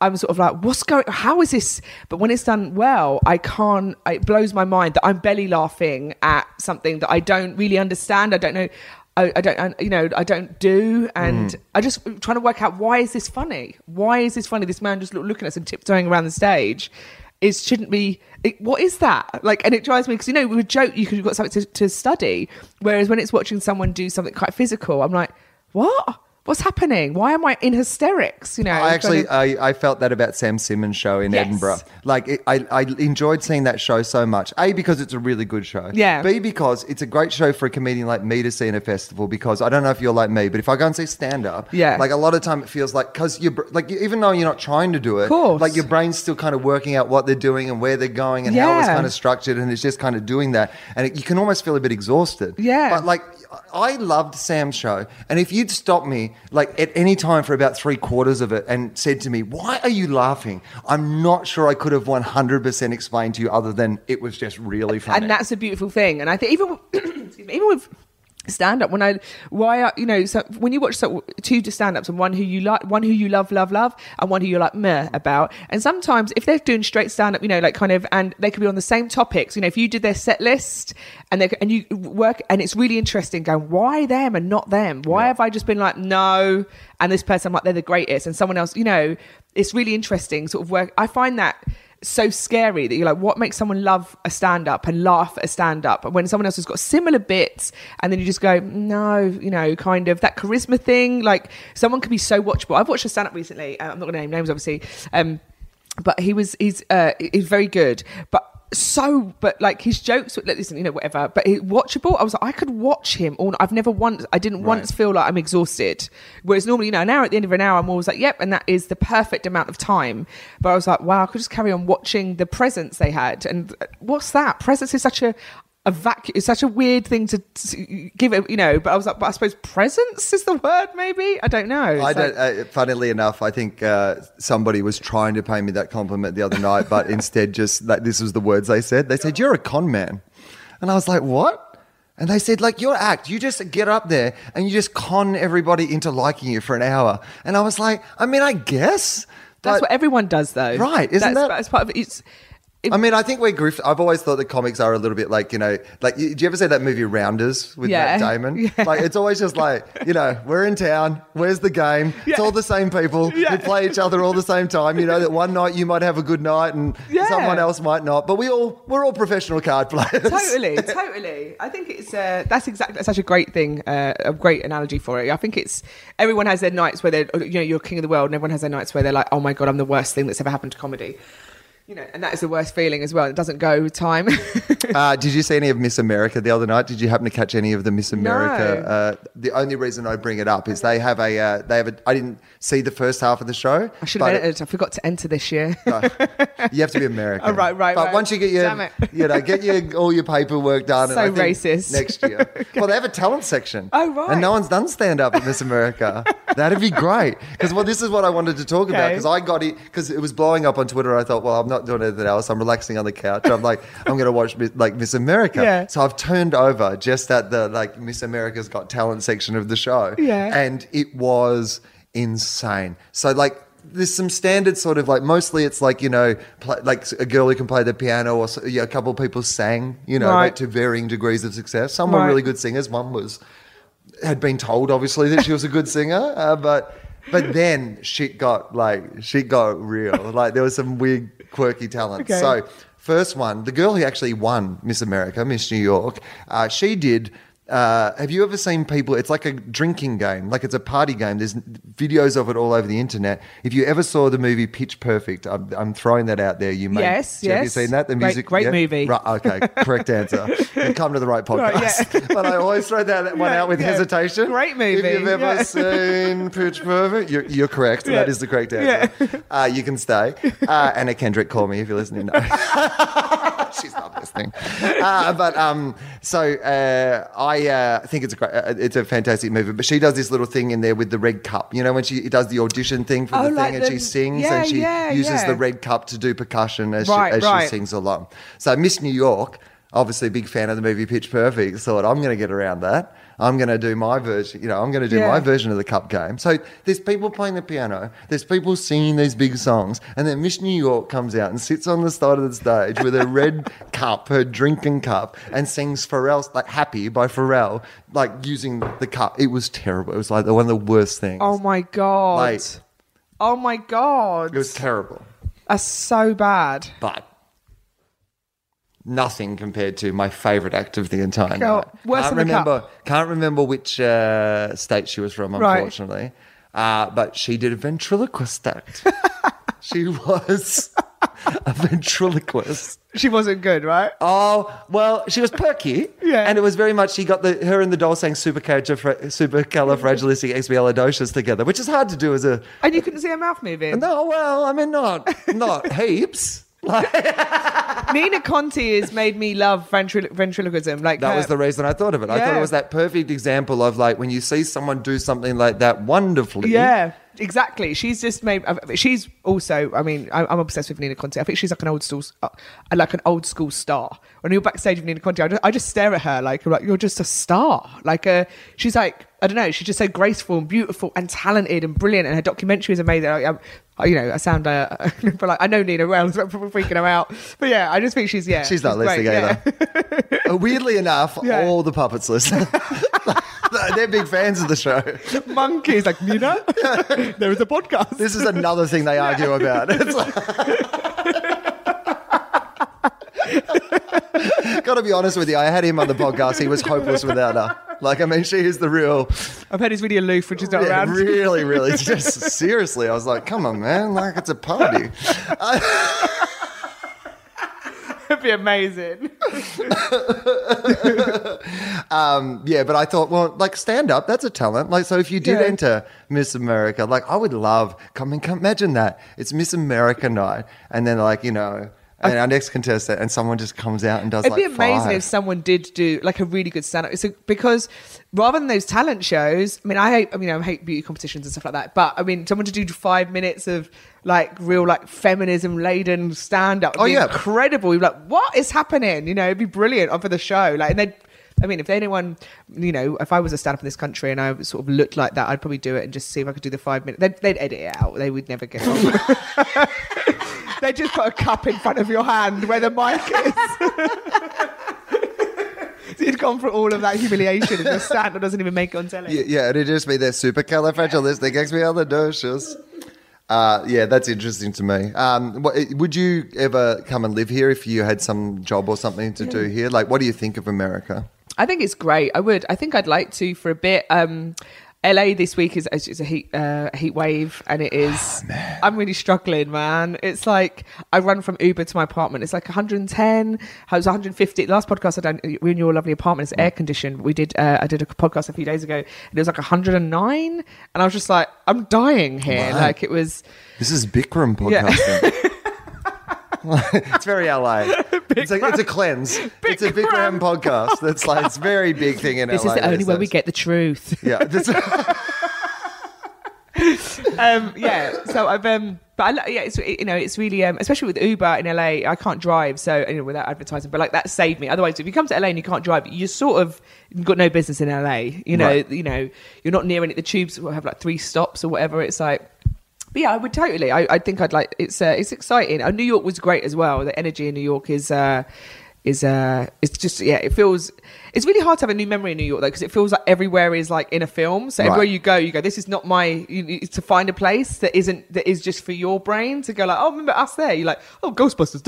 I'm sort of like, what's going? How is this? But when it's done well, I can't. It blows my mind that I'm belly laughing at something that I don't really understand. I don't know. I don't do, and I just trying to work out, why is this funny? Why is this funny? This man just looking at us and tiptoeing around the stage. It shouldn't be. What is that? Like, and it drives me, because, you know, with a joke, you've got something to study. Whereas when it's watching someone do something quite physical, I'm like, what? What's happening? Why am I in hysterics? You know, I actually I felt that about Sam Simmons' show in Edinburgh. Like, I enjoyed seeing that show so much. A, because it's a really good show. Yeah. B, because it's a great show for a comedian like me to see in a festival, because I don't know if you're like me, but if I go and see stand-up, like, a lot of time it feels like, because you're like, even though you're not trying to do it, like, your brain's still kind of working out what they're doing and where they're going and how it's kind of structured, and it's just kind of doing that, and you can almost feel a bit exhausted. Yeah. But, like, I loved Sam's show, and if you'd stopped me, like, at any time for about 3/4 of it and said to me, why are you laughing? I'm not sure I could have 100% explained to you, other than it was just really funny. And that's a beautiful thing. And I think even with, even with stand-up, when when you watch two stand-ups, and one who you like, one who you love, and one who you're like meh about, and sometimes if they're doing straight stand-up, you know, like, kind of, and they could be on the same topics, you know, if you did their set list and you work, and it's really interesting going, why them and not them? Why have I just been like, no, and this person, I'm like, they're the greatest, and someone else, you know, it's really interesting sort of work. I find that so scary, that you're like, what makes someone love a stand-up and laugh at a stand-up, and when someone else has got similar bits, and then you just go, no, you know, kind of that charisma thing, like, someone could be so watchable. I've watched a stand-up recently, I'm not gonna name names, obviously, but he's very good, but like, his jokes, listen, you know, whatever, but watchable. I was like, I could watch him all night. I didn't once feel like I'm exhausted, whereas normally, you know, an hour, at the end of an hour, I'm always like, yep, and that is the perfect amount of time. But I was like, wow, I could just carry on watching the presence they had. And what's that? Presence is such a vacuum, it's such a weird thing to give it, you know, but I was like, but I suppose presence is the word, maybe? I don't know. Funnily enough, I think somebody was trying to pay me that compliment the other night, but instead just, like, this was the words they said. They said, you're a con man. And I was like, what? And they said, like, your act, you just get up there and you just con everybody into liking you for an hour. And I was like, I mean, I guess. That's what everyone does, though. Right, isn't that? That's part of it. It's... I mean, I think we're grift. I've always thought that comics are a little bit like, you know, like, do you ever see that movie Rounders with Matt Damon? Yeah. Like, it's always just like, you know, we're in town. Where's the game? Yeah. It's all the same people. Yeah. We play each other all the same time. You know, that one night you might have a good night and someone else might not. But we're all professional card players. Totally, totally. I think it's that's such a great thing, a great analogy for it. I think it's everyone has their nights where they're, you know, you're king of the world, and everyone has their nights where they're like, oh my God, I'm the worst thing that's ever happened to comedy. You know, and that is the worst feeling as well. It doesn't go with time. Did you see any of Miss America the other night? Did you happen to catch any of the Miss America? No. The only reason I bring it up is they have a. I didn't see the first half of the show. I should have entered. I forgot to enter this year. You have to be American. Oh, right. But once you get all your paperwork done. So and racist. Next year. Well, they have a talent section. Oh right. And no one's done stand up at Miss America. That'd be great because this is what I wanted to talk about because I got it because it was blowing up on Twitter. I thought, well, I'm not doing anything else. I'm relaxing on the couch. I'm like, I'm going to watch like Miss America. Yeah. So I've turned over just at the like Miss America's Got Talent section of the show. Yeah. And it was insane. So like there's some standard sort of like mostly it's like, you know, like a girl who can play the piano or so, yeah, a couple of people sang, you know, like to varying degrees of success. Some were really good singers. One had been told obviously that she was a good singer, but then shit got real. Like there was some weird quirky talents. Okay. So first one, the girl who actually won Miss America, Miss New York, she did have you ever seen people, it's like a drinking game, like it's a party game. There's videos of it all over the internet. If you ever saw the movie Pitch Perfect, I'm throwing that out there. You may. Yes, yes. Have you seen that? The music. Great movie. Right, okay, correct answer. And come to the right podcast. Right, yeah. But I always throw that one out with hesitation. Great movie. If you've ever seen Pitch Perfect, you're correct. Yeah. That is the correct answer. Yeah. You can stay. Anna Kendrick, call me if you're listening. No. She's not listening. I think it's a fantastic movie. But she does this little thing in there with the red cup. You know, when she does the audition thing for the thing and she sings and she uses the red cup to do percussion as she sings along. So Miss New York, obviously a big fan of the movie Pitch Perfect, thought I'm going to get around that. I'm going to do my version. You know, I'm going to do my version of the cup game. So there's people playing the piano. There's people singing these big songs. And then Miss New York comes out and sits on the side of the stage with a red cup, her drinking cup, and sings Pharrell, like Happy by Pharrell, like using the cup. It was terrible. It was like one of the worst things. Oh, my God. Like, oh, my God. It was terrible. That's so bad. But nothing compared to my favourite act of the entire night. Can't remember which state she was from, unfortunately. Right. But she did a ventriloquist act. She was a ventriloquist. She wasn't good, right? Oh, well, she was perky. And it was very much she got her and the doll sang supercalifragilisticexpialidocious together, which is hard to do as a. And you couldn't see her mouth moving. No, well, I mean, not heaps. Nina Conti has made me love ventriloquism. Like that was the reason I thought of it. I thought it was that perfect example of like when you see someone do something like that wonderfully. Yeah, exactly. She's just made. She's also. I mean, I'm obsessed with Nina Conti. I think she's like an old school star. When you're backstage with Nina Conti, I just stare at her like you're just a star. Like she's like. I don't know, she's just so graceful and beautiful and talented and brilliant, and her documentary is amazing. You know, I sound but like I know Nina Wells, but I'm freaking her out. But yeah, I just think she's not listening either. Weirdly enough, all the puppets listen. They're big fans of the show. Monkey's like, Nina, there is a podcast. This is another thing they argue about. It's like gotta be honest with you, I had him on the podcast. He was hopeless without her. Like, I mean, she is the real. I've had his video aloof, which is not around. Really, really. Just seriously. I was like, come on, man. Like, it's a party. That'd be amazing. But I thought, well, like stand-up, that's a talent. Like, so if you did enter Miss America, like, I would love, come imagine that. It's Miss America night. And then, like, you know. And our next contestant, and someone just comes out and does. It'd be amazing if someone did do like a really good stand-up. So because rather than those talent shows, I mean, I hate beauty competitions and stuff like that. But I mean, someone to do 5 minutes of like real like feminism-laden stand-up. It'd be incredible. You'd be like, what is happening? You know, it'd be brilliant for the show. Like, and then, I mean, if anyone, you know, if I was a stand-up in this country and I sort of looked like that, I'd probably do it and just see if I could do the 5 minutes. They'd edit it out. They would never get on. They just put a cup in front of your hand where the mic is. So you'd gone through all of that humiliation and your stand-up doesn't even make it on telly. Yeah, and it just be that supercalifragilisticexpialidocious. Yeah, that's interesting to me. Would you ever come and live here if you had some job or something to do here? Like, what do you think of America? I think it's great. I would. I think I'd like to for a bit. LA this week is a heat wave, and it is. Oh, I'm really struggling, man. It's like I run from Uber to my apartment. It's like 110. It was 150. Last podcast I done, we were in your lovely apartment. It's air conditioned. We did. I did a podcast a few days ago, and it was like 109. And I was just like, I'm dying here. Wow. Like it was. This is Bikram podcasting. Yeah. It's very LA. It's a cleanse. It's a Big Ram podcast. That's like it's a very big thing in LA. This is the only way we get the truth. Yeah. Yeah. So I've but yeah, it's, you know, it's really especially with Uber in LA, I can't drive. So anyway, without advertising, but like that saved me. Otherwise, if you come to LA and you can't drive, you sort of got no business in LA. You know, right. You know, you're not near any. The tubes will have like 3 stops or whatever. It's like. But yeah, I would totally. I think I'd like. It's exciting. New York was great as well. The energy in New York is just It feels. It's really hard to have a new memory in New York though, because it feels like everywhere is like in a film. So everywhere you go. This is not my. To find a place that is just for your brain to go like. Oh, remember us there? You're like, oh, Ghostbusters.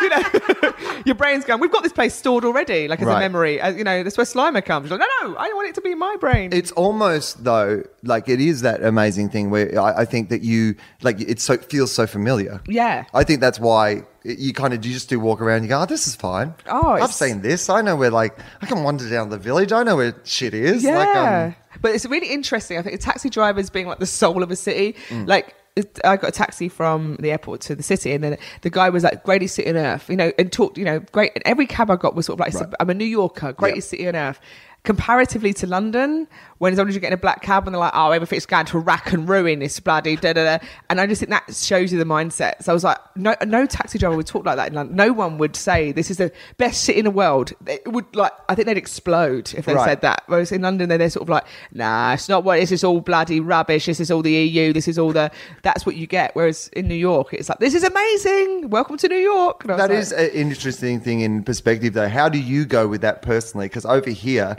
Right. Your brain's going. We've got this place stored already, like as a memory. That's where Slimer comes. You're like, no, I want it to be in my brain. It's almost though. Like it is that amazing thing where I think that you like it feels so familiar. Yeah, I think that's why you just do walk around. And you go, oh, this is fine. Oh, I've seen this. I know where I can wander down the village. I know where shit is. Yeah, but it's really interesting. I think the taxi drivers being like the soul of a city, I got a taxi from the airport to the city, and then the guy was like, greatest city on earth, and talked, great. And every cab I got was sort of like, I'm a New Yorker, greatest city on earth. Comparatively to London, when somebody's getting a black cab and they're like, oh, everything's going to rack and ruin, this bloody da-da-da. And I just think that shows you the mindset. So I was like, no taxi driver would talk like that in London. No one would say this is the best shit in the world. It would I think they'd explode if they said that. Whereas in London, they're sort of like, nah, it's not what, this is all bloody rubbish. This is all the EU. This is all that's what you get. Whereas in New York, it's like, this is amazing. Welcome to New York. That is an interesting thing in perspective though. How do you go with that personally? Because over here,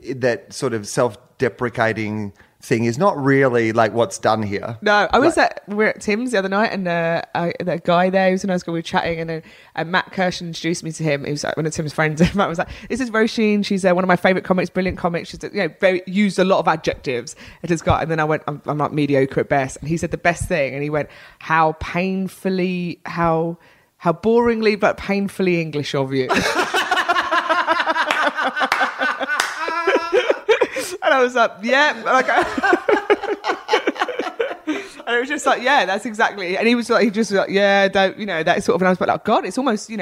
that sort of self-deprecating thing is not really like what's done here. No, I was we were at Tim's the other night, and that guy there who was in high school, we were chatting, and Matt Kirshen introduced me to him. He was like one of Tim's friends, and Matt was like, "This is Roisin. She's one of my favourite comics, brilliant comics. She's very used a lot of adjectives." It has got, and then I went, "I'm like mediocre at best," and he said the best thing, and he went, "How boringly but painfully English of you." And I was like, yeah. And it was just like, yeah, that's exactly. And he was like, yeah, don't, that sort of. And I was like, oh, God, it's almost, they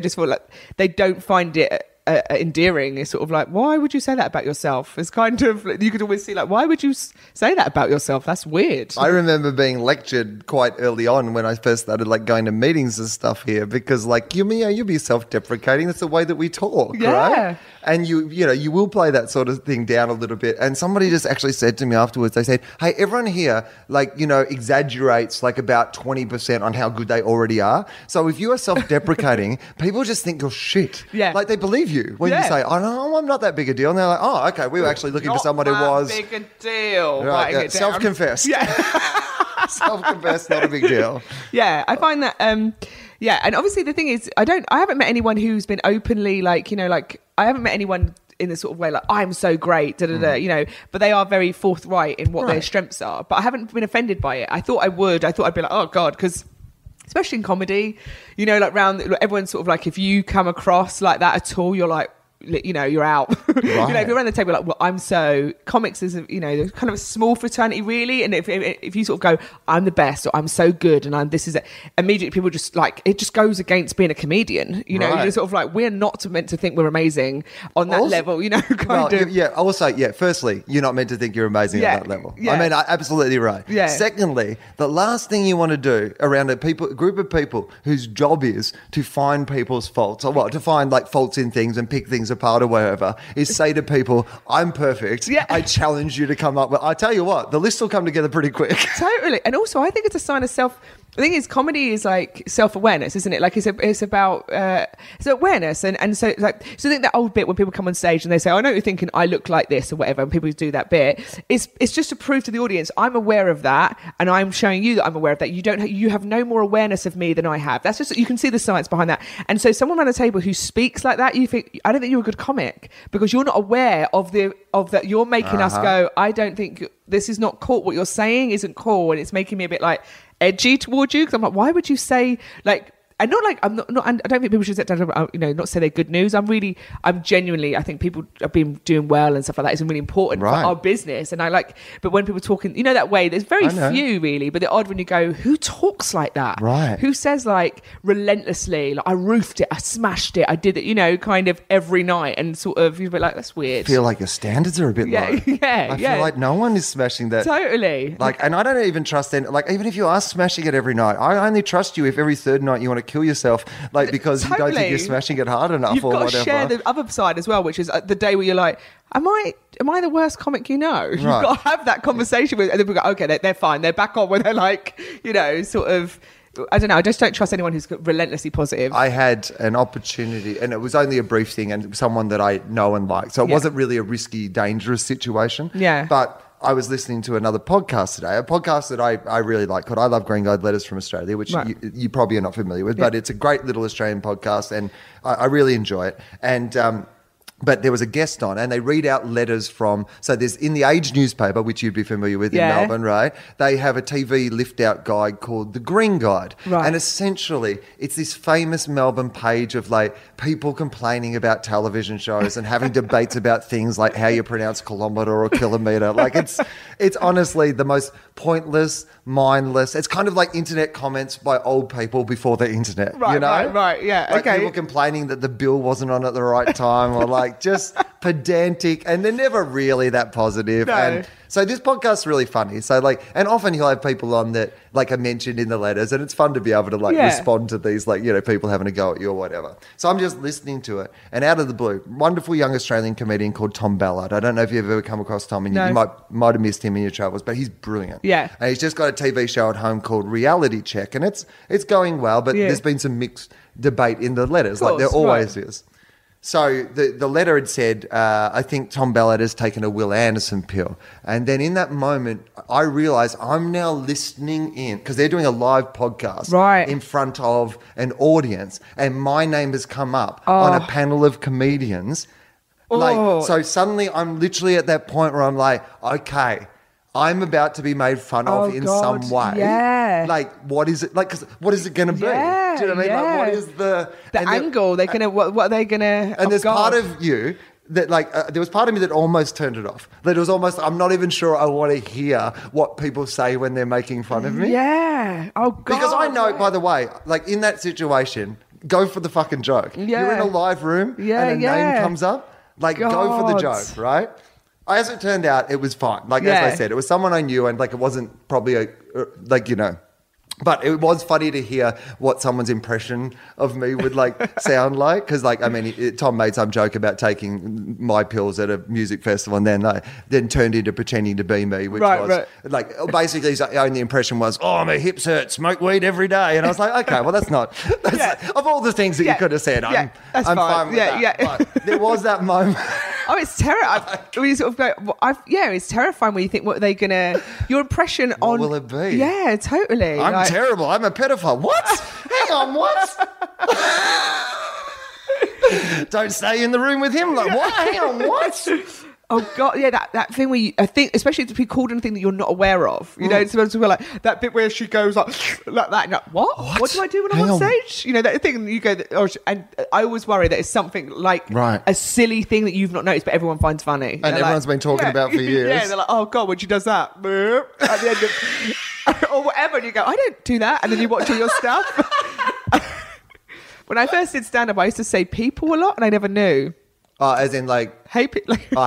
just feel like they don't find it endearing. It's sort of like, why would you say that about yourself? It's kind of, you could always see like, why would you say that about yourself? That's weird. I remember being lectured quite early on when I first started going to meetings and stuff here, because you'll be self-deprecating. That's the way that we talk, right? And you will play that sort of thing down a little bit. And somebody just actually said to me afterwards, they said, hey, everyone here, exaggerates about 20% on how good they already are. So if you are self-deprecating, people just think you're shit. Yeah. They believe you when you say, oh, no, I'm not that big a deal. And they're like, oh, okay, we were actually looking for someone who was. Not that big a deal. Right, self-confessed. Yeah. Self-confessed, not a big deal. Yeah, I find that, and obviously the thing is, I haven't met anyone who's been openly I haven't met anyone in the sort of way I'm so great, but they are very forthright in what their strengths are. But I haven't been offended by it. I thought I would. I thought I'd be like, oh, God, because especially in comedy, round everyone's sort of if you come across like that at all, you're like, you're out. Right. If you're around the table, I'm so comics is kind of a small fraternity really, and if you sort of go, I'm the best, or I'm so good, and this is it. Immediately people just it just goes against being a comedian. You're sort of we're not meant to think we're amazing on that level. Kind of. Yeah. Also, yeah. Firstly, you're not meant to think you're amazing on that level. Yeah. I mean, absolutely right. Yeah. Secondly, the last thing you want to do around a group of people whose job is to find people's faults, or to find faults in things and pick things apart or wherever, is say to people, I'm perfect. Yeah. I challenge you to come up with, I tell you what, the list will come together pretty quick. Totally. And also I think it's a sign of self. The thing is, comedy is like self-awareness, isn't it? Like it's about it's awareness, and so like so I think that old bit when people come on stage and they say, "I know you're thinking I look like this" or whatever, and people do that bit. It's just to prove to the audience I'm aware of that, and I'm showing you that I'm aware of that. You don't you have no more awareness of me than I have. That's just you can see the science behind that. And so someone around the table who speaks like that, you think I don't think you're a good comic because you're not aware of the of that you're making us go. I don't think this is not cool. What you're saying isn't cool, and it's making me a bit like. Edgy towards you because I'm like, why would you say like, and not like I'm not. I don't think people should sit down and you know not say they're good news. I'm genuinely. I think people have been doing well and stuff like that. It's really important for our business. And I like, but when people talking, you know that way. There's very few really, but the odd when you go, who talks like that? Right? Who says like relentlessly? Like I roofed it, I smashed it, I did it. You know, kind of every night and sort of you'd be like, that's weird. I feel like your standards are a bit low. I feel like no one is smashing that. Totally. Like, and I don't even trust them. Like, even if you are smashing it every night, I only trust you if every third night you want to kill yourself like because you don't think you're smashing it hard enough. You've or got to whatever share the other side as well, which is the day where you're like am I the worst comic you know? You've got to have that conversation with and then we go okay they're fine, they're back on when they're like you know sort of I don't know. I just don't trust anyone who's relentlessly positive. I had an opportunity, and it was only a brief thing, and someone that I know and like, so it wasn't really a risky, dangerous situation. Yeah. But I was listening to another podcast today, a podcast that I really like called I Love Green Guide Letters from Australia, which you probably are not familiar with, but it's a great little Australian podcast, and I really enjoy it. And but there was a guest on and they read out letters from, so there's in The Age newspaper, which you'd be familiar with in Melbourne, right? They have a TV lift out guide called The Green Guide. Right. And essentially it's this famous Melbourne page of like people complaining about television shows and having debates about things like how you pronounce kilometre or kilometre. Like it's honestly the most pointless, mindless. It's kind of like internet comments by old people before the internet, you know? Right, yeah. Like people complaining that the bill wasn't on at the right time or like just pedantic, and they're never really that positive. No. And so this podcast's really funny. So like, and often he'll have people on that, like I mentioned in the letters, and it's fun to be able to like respond to these, like, you know, people having a go at you or whatever. So I'm just listening to it, and out of the blue, wonderful young Australian comedian called Tom Ballard. I don't know if you've ever come across Tom, and you might have missed him in your travels, but he's brilliant. Yeah, and he's just got a TV show at home called Reality Check, and it's going well, but there's been some mixed debate in the letters, like there always is. So the letter had said, I think Tom Ballard has taken a Will Anderson pill. And then in that moment, I realised I'm now listening in because they're doing a live podcast in front of an audience and my name has come up on a panel of comedians. Like, so suddenly I'm literally at that point where I'm like, okay, I'm about to be made fun of in some way. Yeah. Like, what is it? Like, cause what is it going to be? Yeah, do you know what I mean? Like, what is the angle? They're going to, what are they going to? And there's part of you that, like, there was part of me that almost turned it off. That it was almost, I'm not even sure I want to hear what people say when they're making fun of me. Yeah. Oh, God. Because I know, by the way, like, in that situation, go for the fucking joke. Yeah. You're in a live room and a name comes up. Like, go for the joke, right? As it turned out, it was fine. Like, as I said, it was someone I knew and, like, it wasn't probably a, like, you know. But it was funny to hear what someone's impression of me would, like, sound like. Because, like, I mean, Tom made some joke about taking my pills at a music festival and then turned into pretending to be me, which was, like, basically his only impression was, my hips hurt, smoke weed every day. And I was like, okay, well, that's like, of all the things that you could have said, I'm fine with that. Yeah. But there was that moment. Oh, it's terrifying. We sort of go, it's terrifying when you think, what are they going to, your impression what on. What will it be? Yeah, totally. I'm terrible. I'm a pedophile. What? Hang on, what? Don't stay in the room with him. Like, what? Hang on, what? Oh, God, yeah, that thing where you, I think, especially to be called anything that you're not aware of, you know, sometimes we're like, that bit where she goes like that, and like, what? What do I do when I'm on stage? You know, that thing, you go, and I always worry that it's something like a silly thing that you've not noticed, but everyone finds funny. And everyone's been talking about for years. Yeah, they're like, oh, God, when she does that, at the end of, or whatever, and you go, I don't do that, and then you watch all your stuff. When I first did stand-up, I used to say people a lot, and I never knew. As in like, hey,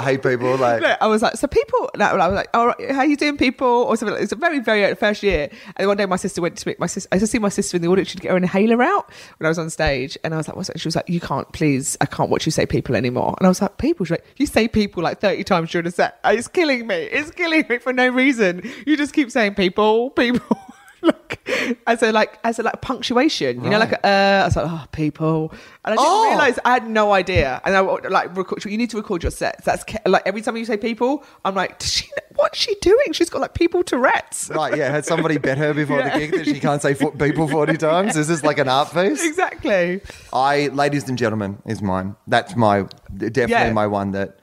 hey people, like I was like, so people, I was like, all right, how you doing, people, or something. Like, it's a very, very first year. And one day my sister went to meet my sister. I just see my sister in the audience. She'd get her inhaler out when I was on stage, and I was like, what's that? She was like, you can't, please, I can't watch you say people anymore. And I was like, people? She's like, you say people like 30 times during a set. It's killing me. It's killing me for no reason. You just keep saying people, people. Like, as a punctuation, you right. know, like I was like, oh, people, and I didn't realize I had no idea. And I like record, you need to record your sets. That's like every time you say people, I'm like, what's she doing? She's got like people Tourette's. Right? Yeah, had somebody bet her before the gig that she can't say people 40 times. Yeah. Is this like an art piece? Exactly. Ladies and gentlemen, is mine. That's my one that.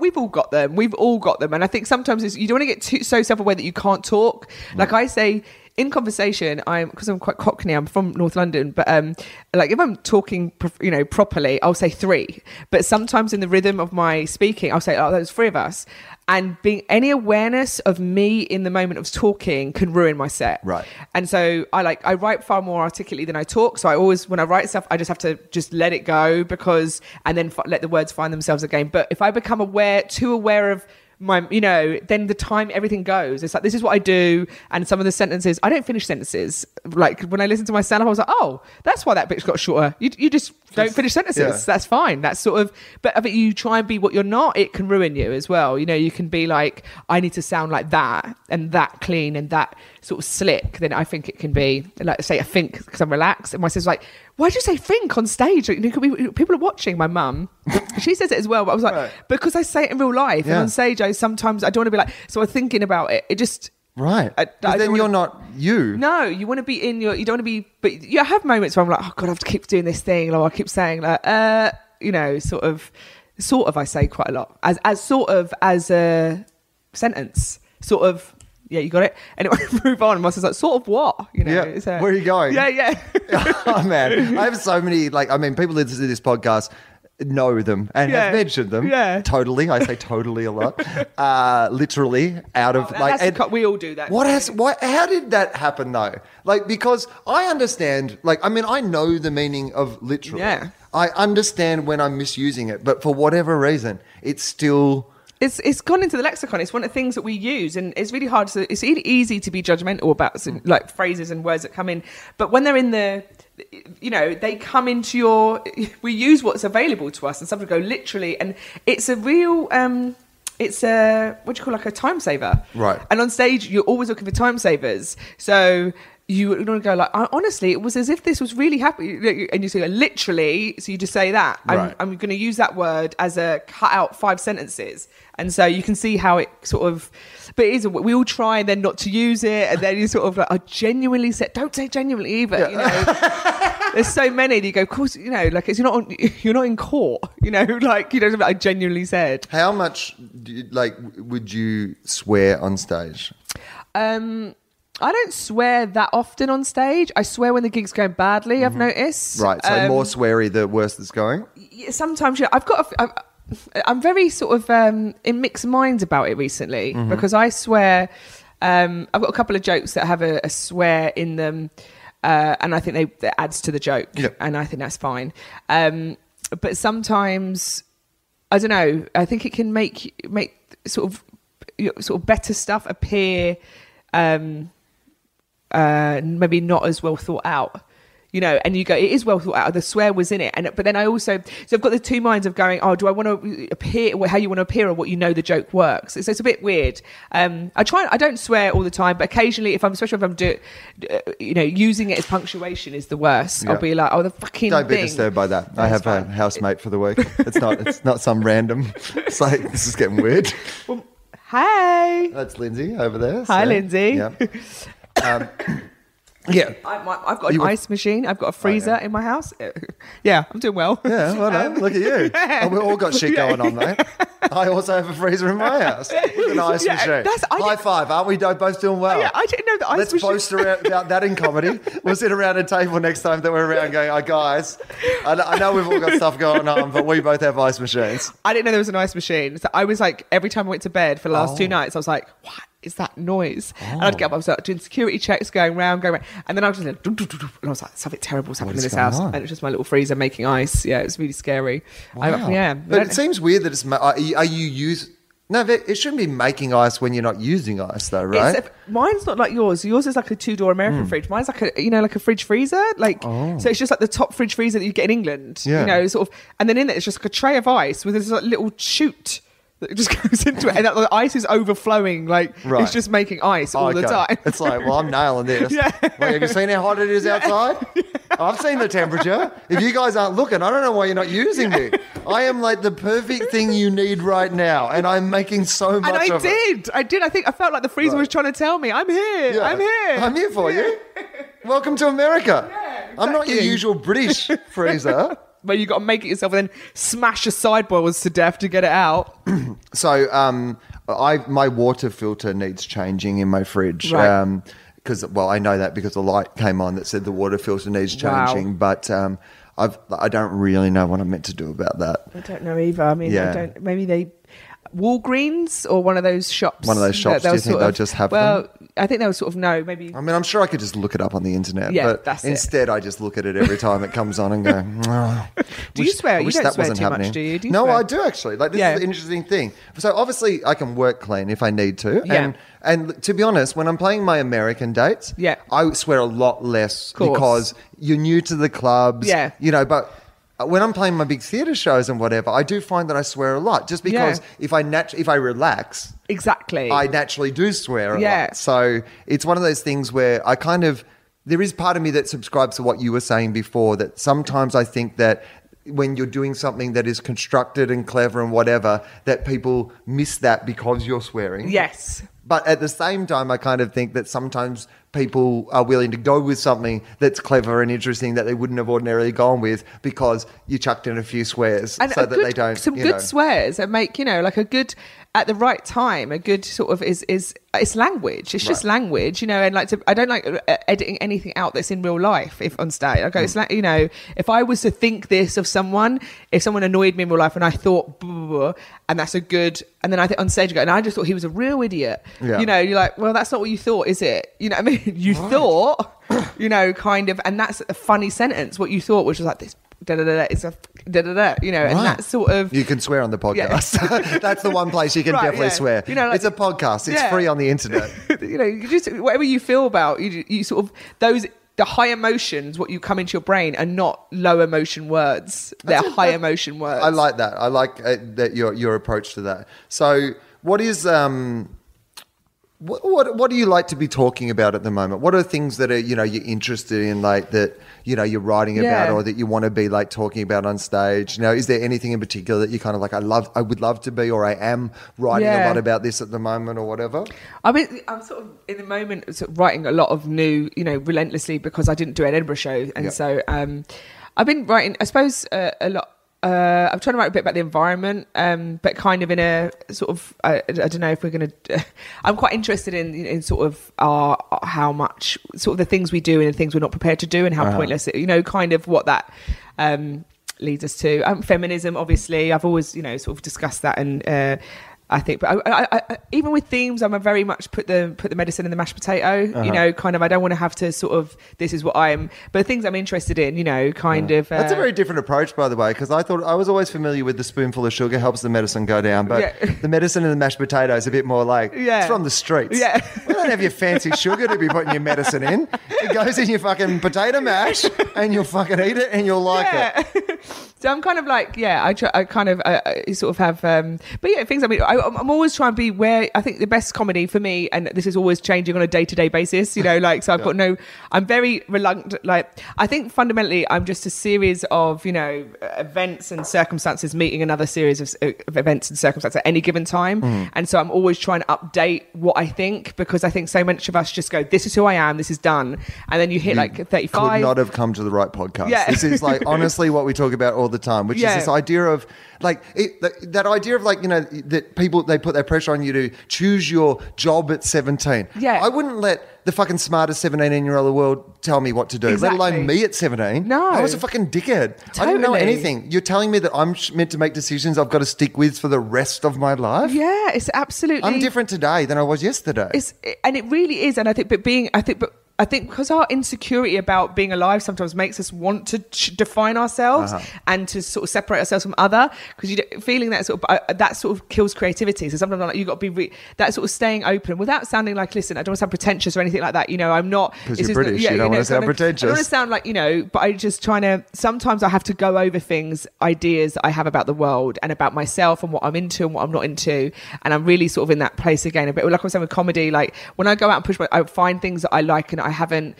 We've all got them. We've all got them, and I think sometimes you don't want to get too so self-aware that you can't talk. Like I say. In conversation, because I'm quite Cockney, I'm from North London, but like if I'm talking, you know, properly, I'll say three. But sometimes in the rhythm of my speaking, I'll say, oh, there's three of us. And any awareness of me in the moment of talking can ruin my set. Right. And so I write far more articulately than I talk. So I always, when I write stuff, I just have to just let it go and then let the words find themselves again. But if I become too aware of my, you know, then the time everything goes. It's like, this is what I do. And some of the sentences, I don't finish sentences. Like when I listen to my stand-up, I was like, oh, that's why that bitch got shorter. You just don't finish sentences. Yeah. That's fine. That's sort of, but if you try and be what you're not, it can ruin you as well. You know, you can be like, I need to sound like that and that clean and that sort of slick. Then I think it can be like, say I think because I'm relaxed. And my sister's like, why do you say think on stage? Like, people are watching. My mum, she says it as well. But I was like, right. Because I say it in real life and on stage, I don't want to be like. So I'm thinking about it. It just right. But then you're not you. No, you want to be in your. You don't want to be. But you have moments where I'm like, oh god, I have to keep doing this thing. Or I keep saying like, you know, sort of. I say quite a lot as a sentence. Sort of. Yeah, you got it. And it move on. And my sister's like, sort of what? You know, yeah. So, where are you going? Yeah, yeah. Oh man, I have so many. Like, I mean, people listen to this podcast. Know them and have mentioned them. Yeah, totally. I say totally a lot. Literally out of we all do that. What has? Why? How did that happen though? Like because I understand. Like I mean, I know the meaning of literally. Yeah, I understand when I'm misusing it, but for whatever reason, it's still. It's gone into the lexicon. It's one of the things that we use, and it's really hard. It's really easy to be judgmental about some, like phrases and words that come in, but when they're in the. You know, they come into we use what's available to us and some go literally. And it's a real, a time saver. Right. And on stage, you're always looking for time savers. So you don't go like, honestly, it was as if this was really happening. And you say literally, so you just say that. Right. I'm going to use that word as a cut out 5 sentences. And so you can see how it sort of, but it is, we all try then not to use it. And then you sort of like, I genuinely said, don't say genuinely either. Yeah. You know, there's so many that you go, of course, you know, like it's, you're not in court, you know, like, you know, I genuinely said. How much would you swear on stage? I don't swear that often on stage. I swear when the gig's going badly, I've noticed. Right, so more sweary the worse it's going? Yeah, sometimes, yeah. I'm very sort of in mixed minds about it recently because I swear, I've got a couple of jokes that have a swear in them and I think that adds to the joke and I think that's fine. But sometimes, I don't know, I think it can make sort of better stuff appear maybe not as well thought out, you know, and you go, it is well thought out. The swear was in it. But then I also, so I've got the two minds of going, oh, do I want to appear, how you want to appear or what, you know, the joke works. So it's a bit weird. I don't swear all the time, but occasionally using it as punctuation is the worst. Yeah. I'll be like, oh, the fucking thing. Don't be disturbed by that. I have a housemate for the week. It's not some random, it's like, this is getting weird. Well, hey. That's Lindsay over there. Hi, so, Lindsay. Yeah. Yeah. I've got an ice machine. I've got a freezer in my house. Yeah, I'm doing well. Yeah, well done. Look at you. Yeah. Oh, we've all got shit going on, mate. I also have a freezer in my house. An ice machine. High five. Aren't we both doing well? Yeah, I didn't know the ice machine. Let's boast about that in comedy. We'll sit around a table next time that we're around going, oh, guys, I know we've all got stuff going on, but we both have ice machines. I didn't know there was an ice machine. So I was like, every time I went to bed for the last 2 nights, I was like, what? is that noise? Oh. And I'd get up, I was like, doing security checks, going round. And then I was just like, dum, dum, dum, dum, and I was like, something terrible's happening in this house. And it was just my little freezer making ice. Yeah, it was really scary. Wow. But it seems weird that it's, no, it shouldn't be making ice when you're not using ice, though, right? Mine's not like yours. Yours is like a two-door American fridge. Mine's like a, like a fridge freezer. So it's just like the top fridge freezer that you get in England. Yeah. You know, sort of. And then in it, it's just like a tray of ice with this like, little chute that just goes into it, and the ice is overflowing. It's just making ice all the time. It's like, well, I'm nailing this. Yeah. Wait, have you seen how hot it is outside? Yeah. I've seen the temperature. If you guys aren't looking, I don't know why you're not using me. I am like the perfect thing you need right now, and I'm making so much of it. And I did. I think I felt like the freezer was trying to tell me, I'm here. Yeah. I'm here. I'm here for you. Welcome to America. Yeah, exactly. I'm not your usual British freezer. But you got to make it yourself and then smash your sideboards to death to get it out. So my water filter needs changing in my fridge. Right. Because, I know that because the light came on that said the water filter needs changing. Wow. But I don't really know what I'm meant to do about that. I don't know either. I mean, yeah. Maybe they... Walgreens or one of those shops? One of those shops. Do you think they'll just have them? Well, I think they'll maybe... I mean, I'm sure I could just look it up on the internet. Yeah, but that's instead, I just look at it every time it comes on and go... Oh, do you swear? You don't swear too much, do you? No, I do, actually. This is the interesting thing. So, obviously, I can work clean if I need to. Yeah. And to be honest, when I'm playing my American dates, I swear a lot less because you're new to the clubs. Yeah. But... when I'm playing my big theatre shows and whatever, I do find that I swear a lot just because if I relax, I naturally do swear a lot. So it's one of those things where I there is part of me that subscribes to what you were saying before, that sometimes I think that when you're doing something that is constructed and clever and whatever, that people miss that because you're swearing. Yes. But at the same time, I think that sometimes people are willing to go with something that's clever and interesting that they wouldn't have ordinarily gone with because you chucked in a few swears and they don't. Some good swears that make, like a good, at the right time, a good sort of is it's language. It's just language, and I don't like editing anything out that's in real life if on stage. I go, if I was to think this of someone, if someone annoyed me in real life and I thought, and that's a good, and then I think on stage I go, and I just thought he was a real idiot. Yeah. You're like, well, that's not what you thought, is it? You know what I mean? You thought, and that's a funny sentence. What you thought, which was like this, da-da-da-da, it's a da-da-da, and that sort of... You can swear on the podcast. Yeah. That's the one place you can definitely swear. It's a podcast. It's free on the internet. You just whatever you feel about, you sort of... The high emotions, what you come into your brain, are not low emotion words. They're high emotion words. I like that. I like that your approach to that. So what is... What do you like to be talking about at the moment? What are things that are you're interested in, that you're writing about, or that you want to be talking about on stage? Is there anything in particular that you I would love to be, or I am writing a lot about this at the moment, or whatever? I mean, I'm sort of in the moment writing a lot of new, relentlessly, because I didn't do an Edinburgh show, and so I've been writing, I suppose, a lot. I'm trying to write a bit about the environment, but kind of in a sort of, I don't know if we're going to, I'm quite interested in sort of our, how much, sort of the things we do and the things we're not prepared to do and how pointless it, kind of what that leads us to. Feminism, obviously, I've always, sort of discussed that, and I think, but I, even with themes, I'm a very much put the medicine in the mashed potato, I don't want to have to sort of, this is what but things I'm interested in, That's a very different approach, by the way, because I thought, I was always familiar with the spoonful of sugar helps the medicine go down, but the medicine in the mashed potato is a bit more like, it's from the streets. Yeah. We don't have your fancy sugar to be putting your medicine in. It goes in your fucking potato mash and you'll fucking eat it and you'll like it. So I'm I sort of have, things, I'm always trying to be where I think the best comedy for me, and this is always changing on a day-to-day basis, so I've got I'm very reluctant, I think fundamentally I'm just a series of, events and circumstances meeting another series of events and circumstances at any given time, and so I'm always trying to update what I think, because I think so much of us just go, this is who I am, this is done, and then you hit 35. Could not have come to the right podcast. Yeah. This is honestly what we talk about all the time, which is this idea of that idea of that people, they put their pressure on you to choose your job at 17. Yeah. I wouldn't let the fucking smartest 17-year-old in the world tell me what to do, exactly. Let alone me at 17. No. I was a fucking dickhead. Totally. I didn't know anything. You're telling me that I'm meant to make decisions I've got to stick with for the rest of my life? Yeah, it's absolutely. I'm different today than I was yesterday. And it really is. And I think, but because our insecurity about being alive sometimes makes us want to define ourselves and to sort of separate ourselves from other, because you feeling that sort of kills creativity. So sometimes I'm like, you got to be that sort of staying open without sounding like, listen, I don't want to sound pretentious or anything like that. You know, I'm not, because you're British. Yeah, you don't want to sound pretentious. I don't want to sound like, you know, but I just trying to, sometimes I have to go over things, ideas that I have about the world and about myself and what I'm into and what I'm not into. And I'm really sort of in that place again, a bit like I was saying with comedy, like when I go out and push I find things that I like and I haven't,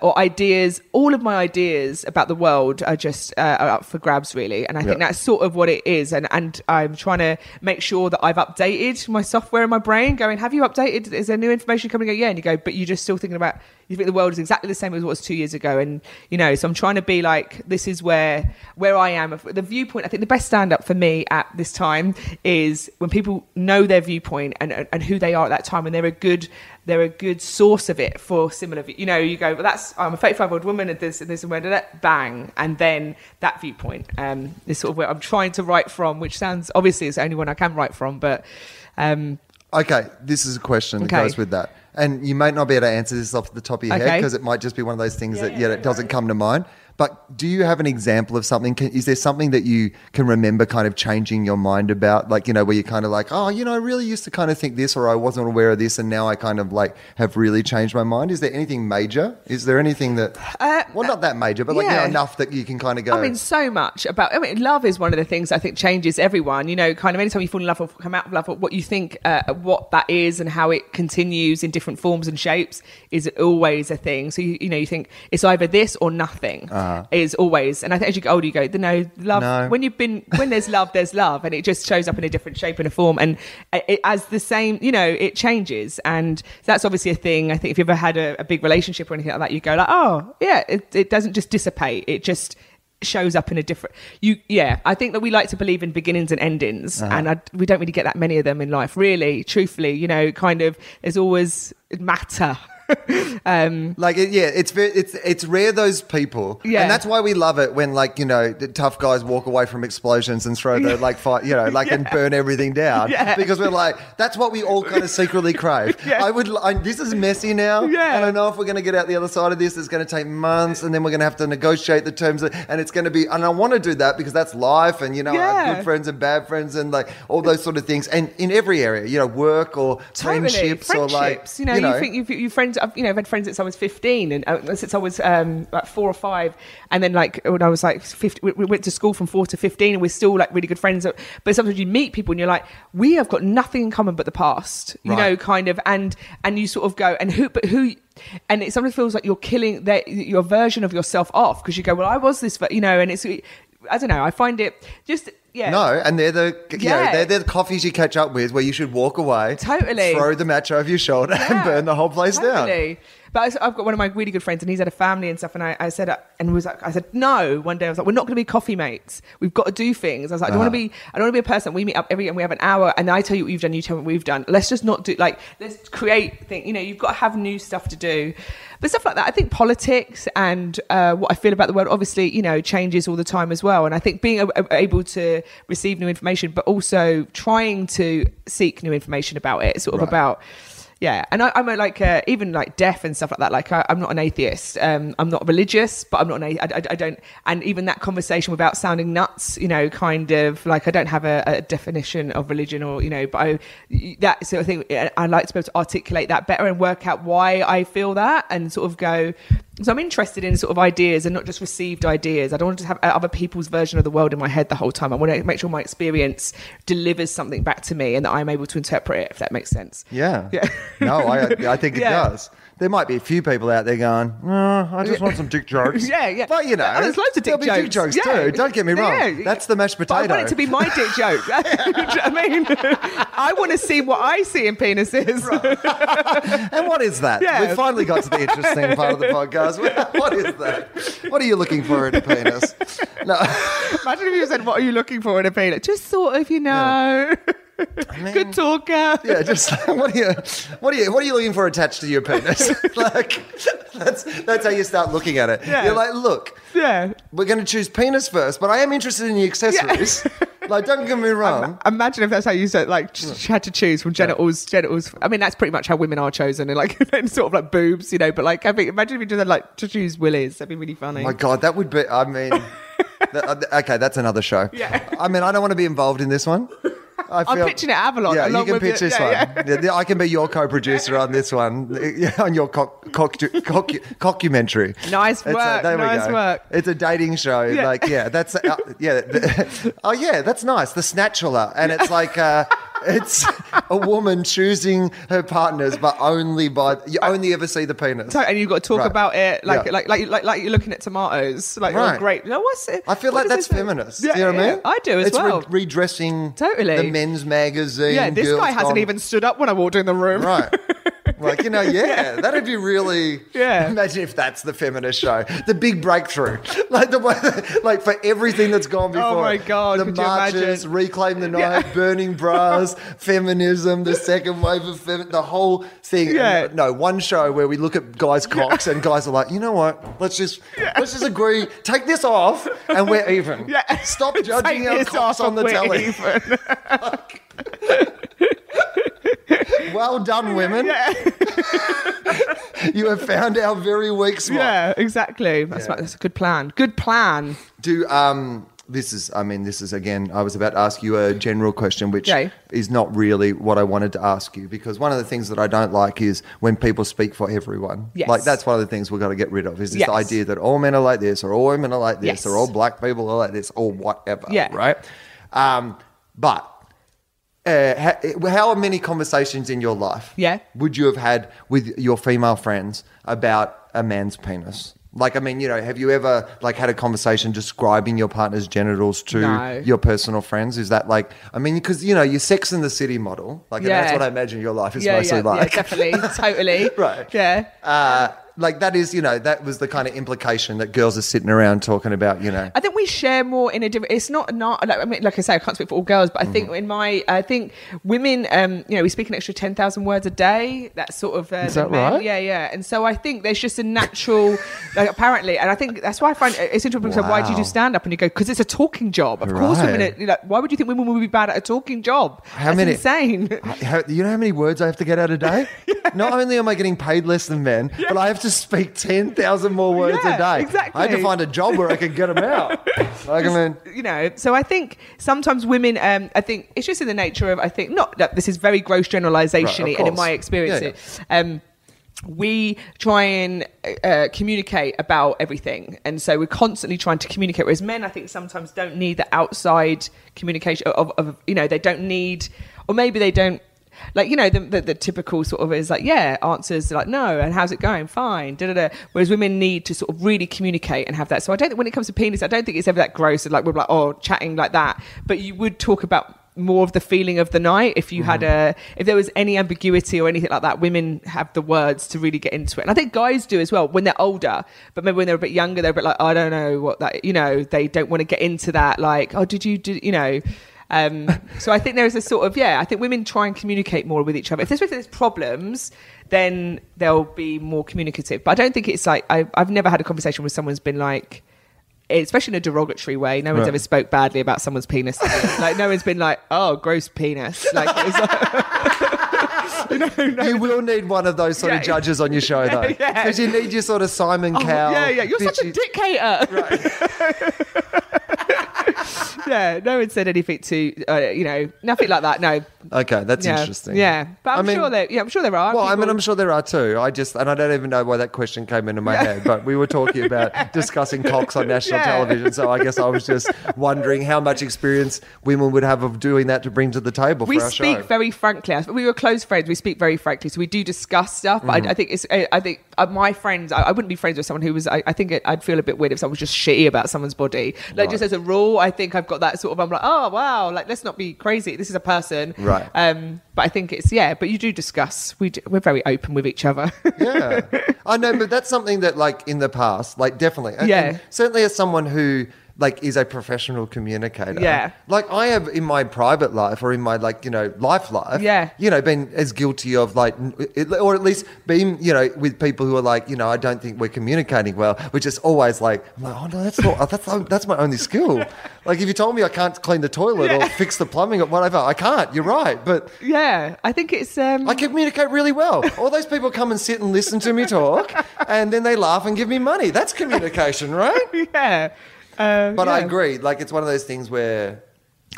or ideas, all of my ideas about the world are just are up for grabs, really. And I think that's sort of what it is. And I'm trying to make sure that I've updated my software in my brain, going, have you updated? Is there new information coming? Yeah. And you go, but you're just still thinking about, you think the world is exactly the same as what it was 2 years ago. And, you know, so I'm trying to be like, this is where I am. The viewpoint, I think the best stand-up for me at this time is when people know their viewpoint and who they are at that time, and they're a good source of it for similar, you know, you go, well, that's, I'm a 35-year-old woman at this and where did that, bang. And then that viewpoint is sort of where I'm trying to write from, which sounds, obviously it's the only one I can write from, but. Okay, this is a question that goes with that. And you might not be able to answer this off the top of your head, because it might just be one of those things that doesn't come to mind. But do you have an example of something? Is there something that you can remember kind of changing your mind about? Like, you know, where you're kind of like, oh, you know, I really used to kind of think this, or I wasn't aware of this, and now I kind of like have really changed my mind. Is there anything major? Is there anything that, well, not that major, but like, you know, enough that you can kind of go. I mean, so much about, I mean, love is one of the things I think changes everyone, you know, kind of anytime you fall in love or come out of love, what you think, what that is and how it continues in different forms and shapes is always a thing. So, you know, you think it's either this or nothing. Is always, and I think as you get older you go, no, love. When there's love, and it just shows up in a different shape and a form, and it, as the same, you know, it changes. And that's obviously a thing. I think if you've ever had a big relationship or anything like that, you go like, oh yeah, it doesn't just dissipate, it just shows up in a different, I think that we like to believe in beginnings and endings, and we don't really get that many of them in life, really, truthfully, you know, kind of, there's always matter. It's rare, those people, and that's why we love it when, like, you know, the tough guys walk away from explosions and throw their like fight, you know, like and burn everything down, because we're like, that's what we all kind of secretly crave. This is messy now, and I know if we're going to get out the other side of this, it's going to take months, and then we're going to have to negotiate the terms, and it's going to be, and I want to do that because that's life, and you know, I have good friends and bad friends, and like all those sort of things, and in every area, you know, work or friendships or like, you know, you think you've friends. I've had friends since I was 15 and since I was like 4 or 5, and then like when I was like 50, we went to school from 4 to 15 and we're still like really good friends, but sometimes you meet people and you're like, we have got nothing in common but the past, you know, kind of, and you sort of go, and it sometimes feels like you're killing your version of yourself off, because you go, well, I was this, you know, and it's, I don't know, I find it just... Yeah. No, and they're the they're the coffees you catch up with where you should walk away, totally throw the match over your shoulder and burn the whole place down. But I've got one of my really good friends, and he's had a family and stuff. And one day I was like, we're not going to be coffee mates. We've got to do things. I was like, I don't want to be a person. We meet up and we have an hour, and I tell you what you've done, you tell me what we've done. Let's just not do, like, let's create things. You know, you've got to have new stuff to do. But stuff like that, I think politics and what I feel about the world, obviously, you know, changes all the time as well. And I think being able to receive new information, but also trying to seek new information about it, sort of about... Yeah, and I'm like even like deaf and stuff like that. Like I'm not an atheist. I'm not religious, but I'm not an I don't. And even that conversation without sounding nuts, you know, kind of like I don't have a definition of religion, or you know, but that sort of thing. I like to be able to articulate that better and work out why I feel that, and sort of go. So I'm interested in sort of ideas and not just received ideas. I don't want to have other people's version of the world in my head the whole time. I want to make sure my experience delivers something back to me and that I'm able to interpret it, if that makes sense. Yeah. No, I think it does. There might be a few people out there going, I just want some dick jokes. But, you know. Oh, there's loads of dick jokes. There'll be dick jokes too. Don't get me wrong. That's the mashed potato. But I want it to be my dick joke. Do you know what I mean? I want to see what I see in penises. Right. And what is that? Yeah. We've finally got to the interesting part of the podcast. What is that? What are you looking for in a penis? No. Imagine if you said, what are you looking for in a penis? Just sort of, you know. Yeah. I mean, good talker. Yeah, just like, what are you looking for attached to your penis? Like that's how you start looking at it. Yeah. You're like, look, yeah, we're going to choose penis first, but I am interested in the accessories. Yeah. Like, don't get me wrong. Imagine if that's how you said, like, had to choose from genitals. I mean, that's pretty much how women are chosen, and like, and sort of like boobs, you know. But like, I mean, imagine if you did that, like, to choose willies. That'd be really funny. Oh my God, that would be. I mean, okay, that's another show. Yeah. I mean, I don't want to be involved in this one. I'm pitching it Avalon. Yeah, you can pitch this one. Yeah. Yeah, I can be your co-producer on this one, on your cockumentary. Nice work. There we go. It's a dating show. Yeah. Like, yeah, that's yeah. Oh yeah, that's nice. The Snatchula, and it's like. It's a woman choosing her partners, but only by you only ever see the penis. And you've got to talk about it like you're looking at tomatoes, like oh, great. No, what's it? I feel like that's feminist. Yeah, you know what I mean? I do as well. It's redressing the men's magazine. Yeah, this guy hasn't even stood up when I walked in the room. Right. Like, you know, that'd be really... Yeah. Imagine if that's the feminist show. The big breakthrough. Like, the way that, like for everything that's gone before. Oh, my God. The marches, Reclaim the Night, Burning Bras, feminism, the second wave of feminism, the whole thing. Yeah. And, no, one show where we look at guys' cocks and guys are like, you know what? Let's just agree. Take this off and we're even. Yeah. Stop judging our cocks on the telly. Well done, women. Yeah. You have found our very weak spot. Yeah, exactly. That's a good plan. Good plan. Do this is again, I was about to ask you a general question, which is not really what I wanted to ask you, because one of the things that I don't like is when people speak for everyone. Yes. Like, that's one of the things we've got to get rid of, is this idea that all men are like this, or all women are like this, or all black people are like this, or whatever, right? But... how many conversations in your life would you have had with your female friends about a man's penis? Like, I mean, you know, have you ever, like, had a conversation describing your partner's genitals to your personal friends? Is that like, I mean, because, you know, your Sex and the City model, like, and that's what I imagine your life is mostly like. Yeah, definitely, totally. Right. Yeah. Like, that is, you know, that was the kind of implication that girls are sitting around talking about, you know. I think we share more in a different... It's not like, I mean, like I say, I can't speak for all girls, but I think I think women, you know, we speak an extra 10,000 words a day. That's sort of... is that right? Yeah. And so I think there's just a natural... like, apparently, and I think that's why I find it's interesting because why do you do stand-up? And you go, because it's a talking job. Of course women are... You know, why would you think women would be bad at a talking job? That's insane. You know how many words I have to get out a day? Not only am I getting paid less than men, but I have to speak 10,000 more words a day. Exactly. I had to find a job where I could get them out. Like, I mean, you know, so I think sometimes women, I think it's just in the nature of, I think, not that this is very gross generalization-y, and in my experience, we try and communicate about everything, and so we're constantly trying to communicate. Whereas men, I think, sometimes don't need the outside communication of you know, they don't need, or maybe they don't. Like, you know, the typical sort of is like, answers like, no, and how's it going? Fine, da-da-da. Whereas women need to sort of really communicate and have that. So I don't think when it comes to penis, I don't think it's ever that gross. And like, we're like, oh, chatting like that. But you would talk about more of the feeling of the night if you had if there was any ambiguity or anything like that. Women have the words to really get into it. And I think guys do as well when they're older, but maybe when they're a bit younger, they're a bit like, I don't know what that, you know, they don't want to get into that. Like, oh, did you, you know... so I think there is a sort of, I think women try and communicate more with each other. If there's problems, then they'll be more communicative. But I don't think it's like, I've never had a conversation where someone's been like, especially in a derogatory way, no one's ever spoke badly about someone's penis. Like, no one's been like, oh, gross penis. Like, it's like... No, you will need one of those sort of judges on your show, though. Because you need your sort of Simon Cowell. Yeah. You're such a dictator. Right. Yeah, no one said anything to you know, nothing like that. No. Okay, that's interesting. Yeah, but I'm sure there are. Well, people... I mean, I'm sure there are too. I don't even know why that question came into my head, but we were talking about discussing cocks on national television, so I guess I was just wondering how much experience women would have of doing that to bring to the table. We for our show. We speak very frankly. We were close friends. We speak very frankly, so we do discuss stuff. But I think it's. I think my friends. I wouldn't be friends with someone who was. I think I'd feel a bit weird if someone was just shitty about someone's body. Like just as a rule, I think I've got that sort of. I'm like, oh wow, like let's not be crazy. This is a person. Right. But I think it's but you do discuss. We're very open with each other. I know, but that's something that like in the past, like definitely, and certainly as someone who like is a professional communicator. Yeah. Like I have in my private life or in my like, you know, life, yeah, you know, been as guilty of like, or at least been, you know, with people who are like, you know, I don't think we're communicating well, which is always like, I'm like, oh no, that's my only skill. Like if you told me I can't clean the toilet yeah. or fix the plumbing or whatever, I can't, you're right. But yeah, I think it's, I communicate really well. All those people come and sit and listen to me talk and then they laugh and give me money. That's communication, right? Yeah. But yeah. I agree. Like, it's one of those things where...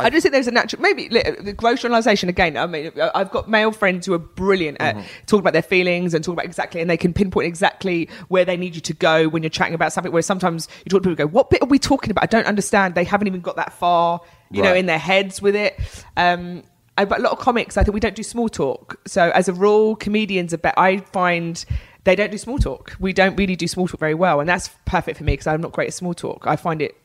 I just think there's a natural... Maybe the gross generalisation, again, I mean, I've got male friends who are brilliant at talking about their feelings and talking about exactly... And they can pinpoint exactly where they need you to go when you're chatting about something, where sometimes you talk to people and go, what bit are we talking about? I don't understand. They haven't even got that far, you know, in their heads with it. But a lot of comics, I think we don't do small talk. So as a rule, comedians are better. I find... They don't do small talk. We don't really do small talk very well. And that's perfect for me because I'm not great at small talk. I find it,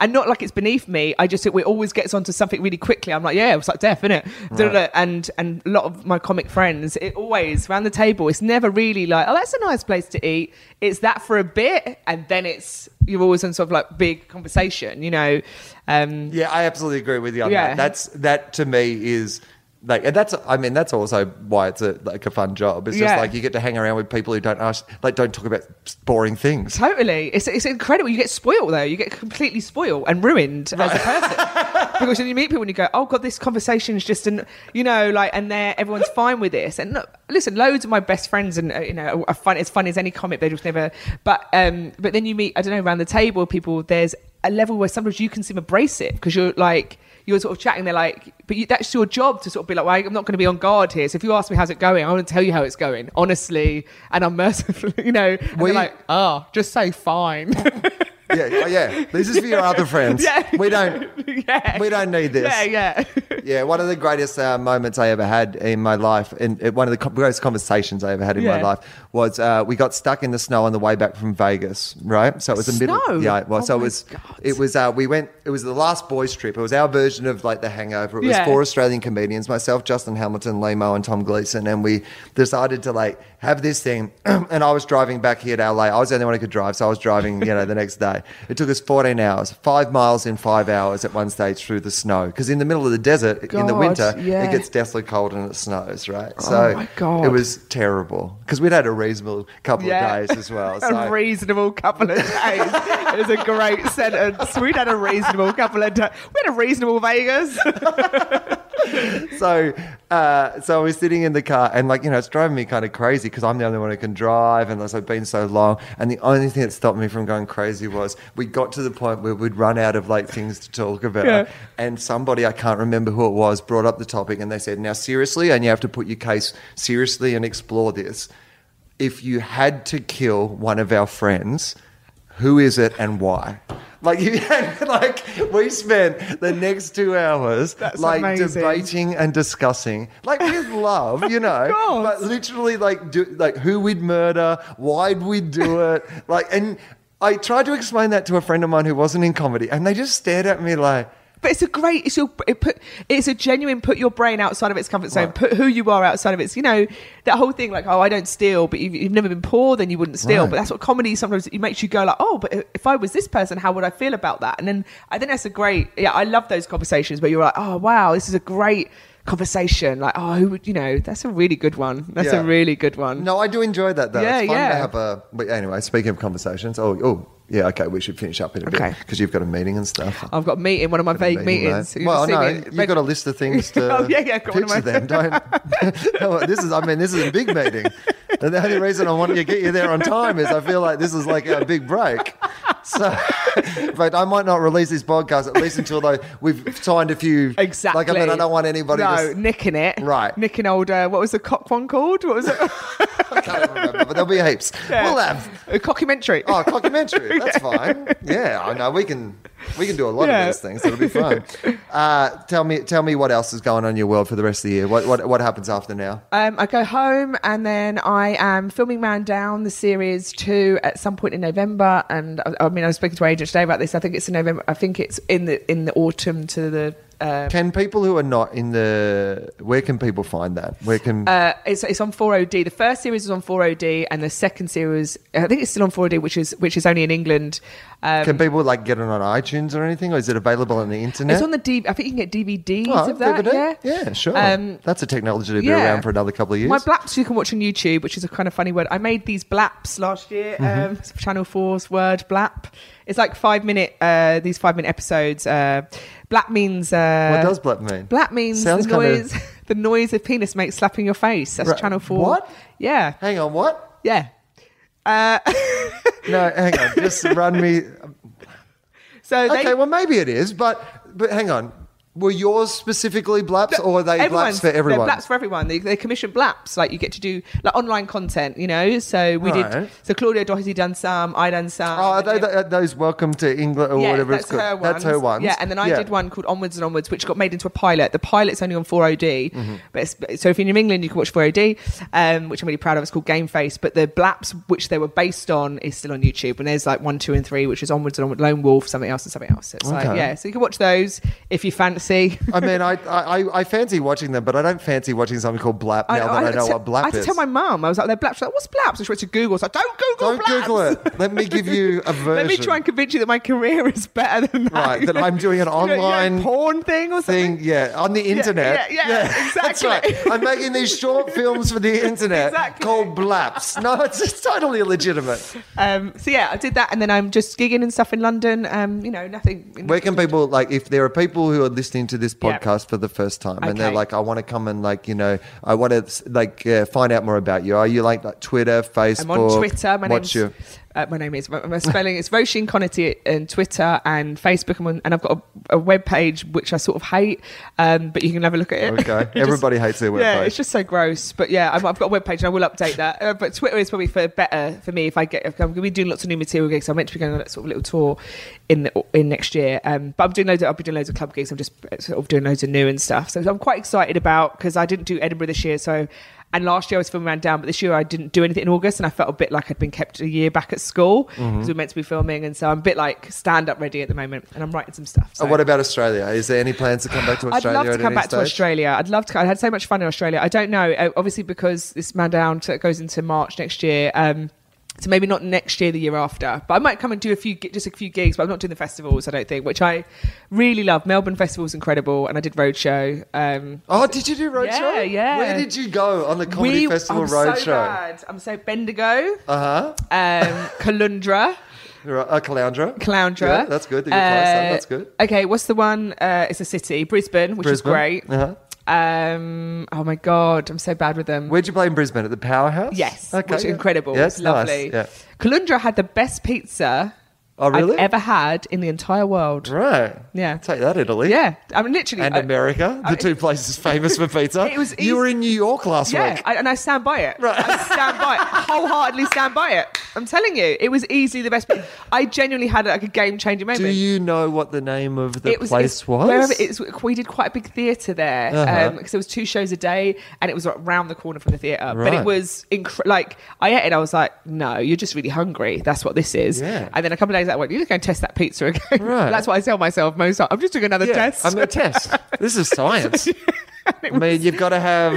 and not like it's beneath me. I just think it always gets onto something really quickly. I'm like, yeah, it was like death, innit? Right. And a lot of my comic friends, it always, around the table, it's never really like, oh, that's a nice place to eat. It's that for a bit. And then it's, you're always in sort of like big conversation, you know? Yeah, I absolutely agree with you on that. That to me is... Like, and that's, I mean, that's also why it's a fun job. It's just like you get to hang around with people who don't talk about boring things. Totally. It's incredible. You get spoiled though. You get completely spoiled and ruined as a person. Because when you meet people and you go, oh God, this conversation is just an, you know, like, and everyone's fine with this. And look, listen, loads of my best friends and, you know, are funny as any comic. They just never, but then you meet, I don't know, around the table, people, there's a level where sometimes you can seem abrasive because you're like, you're sort of chatting, they're like, but that's your job to sort of be like, well, I'm not going to be on guard here. So if you ask me how's it going, I want to tell you how it's going, honestly and unmercifully, you know. And they're like, just say fine. Yeah. This is for your other friends. Yeah. We don't need this. Yeah. Yeah, one of the greatest moments I ever had in my life, and one of the greatest conversations I ever had in my life was we got stuck in the snow on the way back from Vegas, right? So it was middle. Yeah, well, so it was the last boys trip. It was our version of like The Hangover. It was four Australian comedians, myself, Justin Hamilton, Limo and Tom Gleeson, and we decided to like have this thing and I was driving back here to LA. I was the only one who could drive, so I was driving, you know, the next day. It took us 14 hours, 5 miles in 5 hours at one stage through the snow because in the middle of the desert in the winter it gets deathly cold and it snows, right? So my God. It was terrible because we'd had a reasonable couple of days as well. So. A reasonable couple of days. It is a great sentence. We'd had a reasonable couple of days. We had a reasonable Vegas. So I was sitting in the car and like, you know, it's driving me kind of crazy because I'm the only one who can drive and I've been so long. And the only thing that stopped me from going crazy was we got to the point where we'd run out of like things to talk about. Yeah. And somebody, I can't remember who it was, brought up the topic and they said, now seriously, and you have to put your case seriously and explore this. If you had to kill one of our friends, who is it and why? Like we spent the next 2 hours debating and discussing, like with love, you know, but literally like who we'd murder, why'd we do it, like. And I tried to explain that to a friend of mine who wasn't in comedy, and they just stared at me like. But it's a great, it's a genuine put your brain outside of its comfort zone, put who you are outside of its, you know, that whole thing like, oh, I don't steal, but you've never been poor, then you wouldn't steal. Right. But that's what comedy sometimes, it makes you go like, oh, but if I was this person, how would I feel about that? And then I think that's a great, I love those conversations where you're like, oh, wow, this is a great conversation. Like, oh, who would, you know, that's a really good one. That's a really good one. No, I do enjoy that though. Yeah, it's fun to have but anyway, speaking of conversations, yeah, okay, we should finish up in a bit because you've got a meeting and stuff. I've got a meeting, one of my vague meetings. Well, no, you've got a list of things to picture them, don't... This is a big meeting. And the only reason I wanted to get you there on time is I feel like this is like our big break. So, but I might not release this podcast at least until we've signed a few. Exactly. Like, I mean, I don't want anybody nicking it. Right. Nicking old, what was the cock one called? What was it? I can't remember, but there'll be heaps. Yeah. We'll have... A cockumentary. Oh, a cockumentary. That's fine. Yeah, I know. We can do a lot of these things. It'll be fun. Tell me what else is going on in your world for the rest of the year. What happens after now? I go home and then I am filming Man Down, the series 2, at some point in November. And I mean, I was speaking to our agent today about this. I think it's in November. I think it's in the autumn to the Can people who are not in the... Where can people find that? Where can... it's on 4OD. The first series is on 4OD, and the second series, I think it's still on 4OD, which is only in England. Can people like get it on iTunes or anything, or is it available on the internet? It's on the I think you can get DVDs of that. DVD? Yeah, sure. That's a technology to be around for another couple of years. My blaps you can watch on YouTube, which is a kind of funny word. I made these blaps last year. Channel 4's word blap. It's like 5 minute. These 5 minute episodes. Blap means. What does blap mean? Blap means sounds the noise. Kind of... the noise a penis makes slapping your face. That's Channel 4. What? Yeah. Hang on. What? Yeah. No, hang on. Just run me. So okay, well maybe it is, but hang on. Were yours specifically blaps, or are they blaps for everyone? Blaps for everyone. They commissioned blaps. Like you get to do like online content, you know. So we did. So Claudia Doherty done some. I done some. Oh, are those Welcome to England or whatever it's called? That's her one. Yeah, and then I did one called Onwards and Onwards, which got made into a pilot. The pilot's only on 4OD, but it's, so if you're in England, you can watch 4OD, which I'm really proud of. It's called Game Face, but the blaps which they were based on is still on YouTube. And there's like 1, 2, and 3, which is Onwards and Onwards, Lone Wolf, something else, and something else. It's like so you can watch those if you fancy. I mean, I fancy watching them, but I don't fancy watching something called blap now that I know what blap is. I had to tell my mum. I was like, they're blaps. She's like, what's blaps? And she went to Google. It's like, don't Google blaps. Don't Google it. Let me give you a version. Let me try and convince you that my career is better than that. Right, that I'm doing an online porn thing or something. Yeah, on the internet. Yeah, exactly. That's right. I'm making these short films for the internet called blaps. No, it's totally illegitimate. So yeah, I did that, and then I'm just gigging and stuff in London. You know, nothing. Where can people, like, if there are people who are listening to this podcast for the first time and they're like, I want to come and like, you know, I want to like find out more about you. Are you like Twitter, Facebook? I'm on Twitter. My name is, my spelling is Roisin Conaty on Twitter and Facebook. And I've got a web page which I sort of hate, but you can have a look at it. Okay, everybody hates their web page. Yeah, it's just so gross. But yeah, I've got a web page and I will update that. But Twitter is probably better for me if I'm going to be doing lots of new material gigs. I'm meant to be going on that sort of little tour in next year. But I'll be doing loads of club gigs. I'm just sort of doing loads of new and stuff. So I'm quite excited about, because I didn't do Edinburgh this year, so. And last year I was filming Man Down, but this year I didn't do anything in August, and I felt a bit like I'd been kept a year back at school because we were meant to be filming, and so I'm a bit like stand-up ready at the moment, and I'm writing some stuff. So. Oh, what about Australia? Is there any plans to come back to Australia? I'd love to come back to Australia. I'd love to. I had so much fun in Australia. I don't know, obviously because this Man Down goes into March next year. So maybe not next year, the year after. But I might come and do a few gigs, but I'm not doing the festivals, I don't think, which I really love. Melbourne Festival's incredible, and I did Roadshow. Did you do Roadshow? Yeah, yeah. Where did you go on the Comedy Festival Roadshow? I'm so Bendigo. Caloundra. Caloundra. Yeah, that's good. That's good. Okay, what's the one? It's a city, Brisbane, which is great. Oh my god, I'm so bad with them. Where'd you play in Brisbane? At the Powerhouse? Yes. Okay. Which is incredible. Yeah, it's lovely. Nice. Yeah. Caloundra had the best pizza I've ever had in the entire world. Right. Yeah. Take that, Italy. Yeah. I mean, literally. And America, the two places famous for pizza. It was easy. You were in New York last week. Yeah, and I stand by it. Right. I stand by it. Wholeheartedly stand by it. I'm telling you, it was easily the best. I genuinely had like a game-changing moment. Do you know what the name of the place was? Wherever we did quite a big theatre there because there was 2 shows a day, and it was like, around the corner from the theatre. Right. But it was like I ate it. I was like, no, you're just really hungry. That's what this is. Yeah. And then a couple of days later, I went, you just go and test that pizza again. Right. That's what I tell myself most. I'm just doing another test. I'm going to test. This is science. I mean, you've got to have.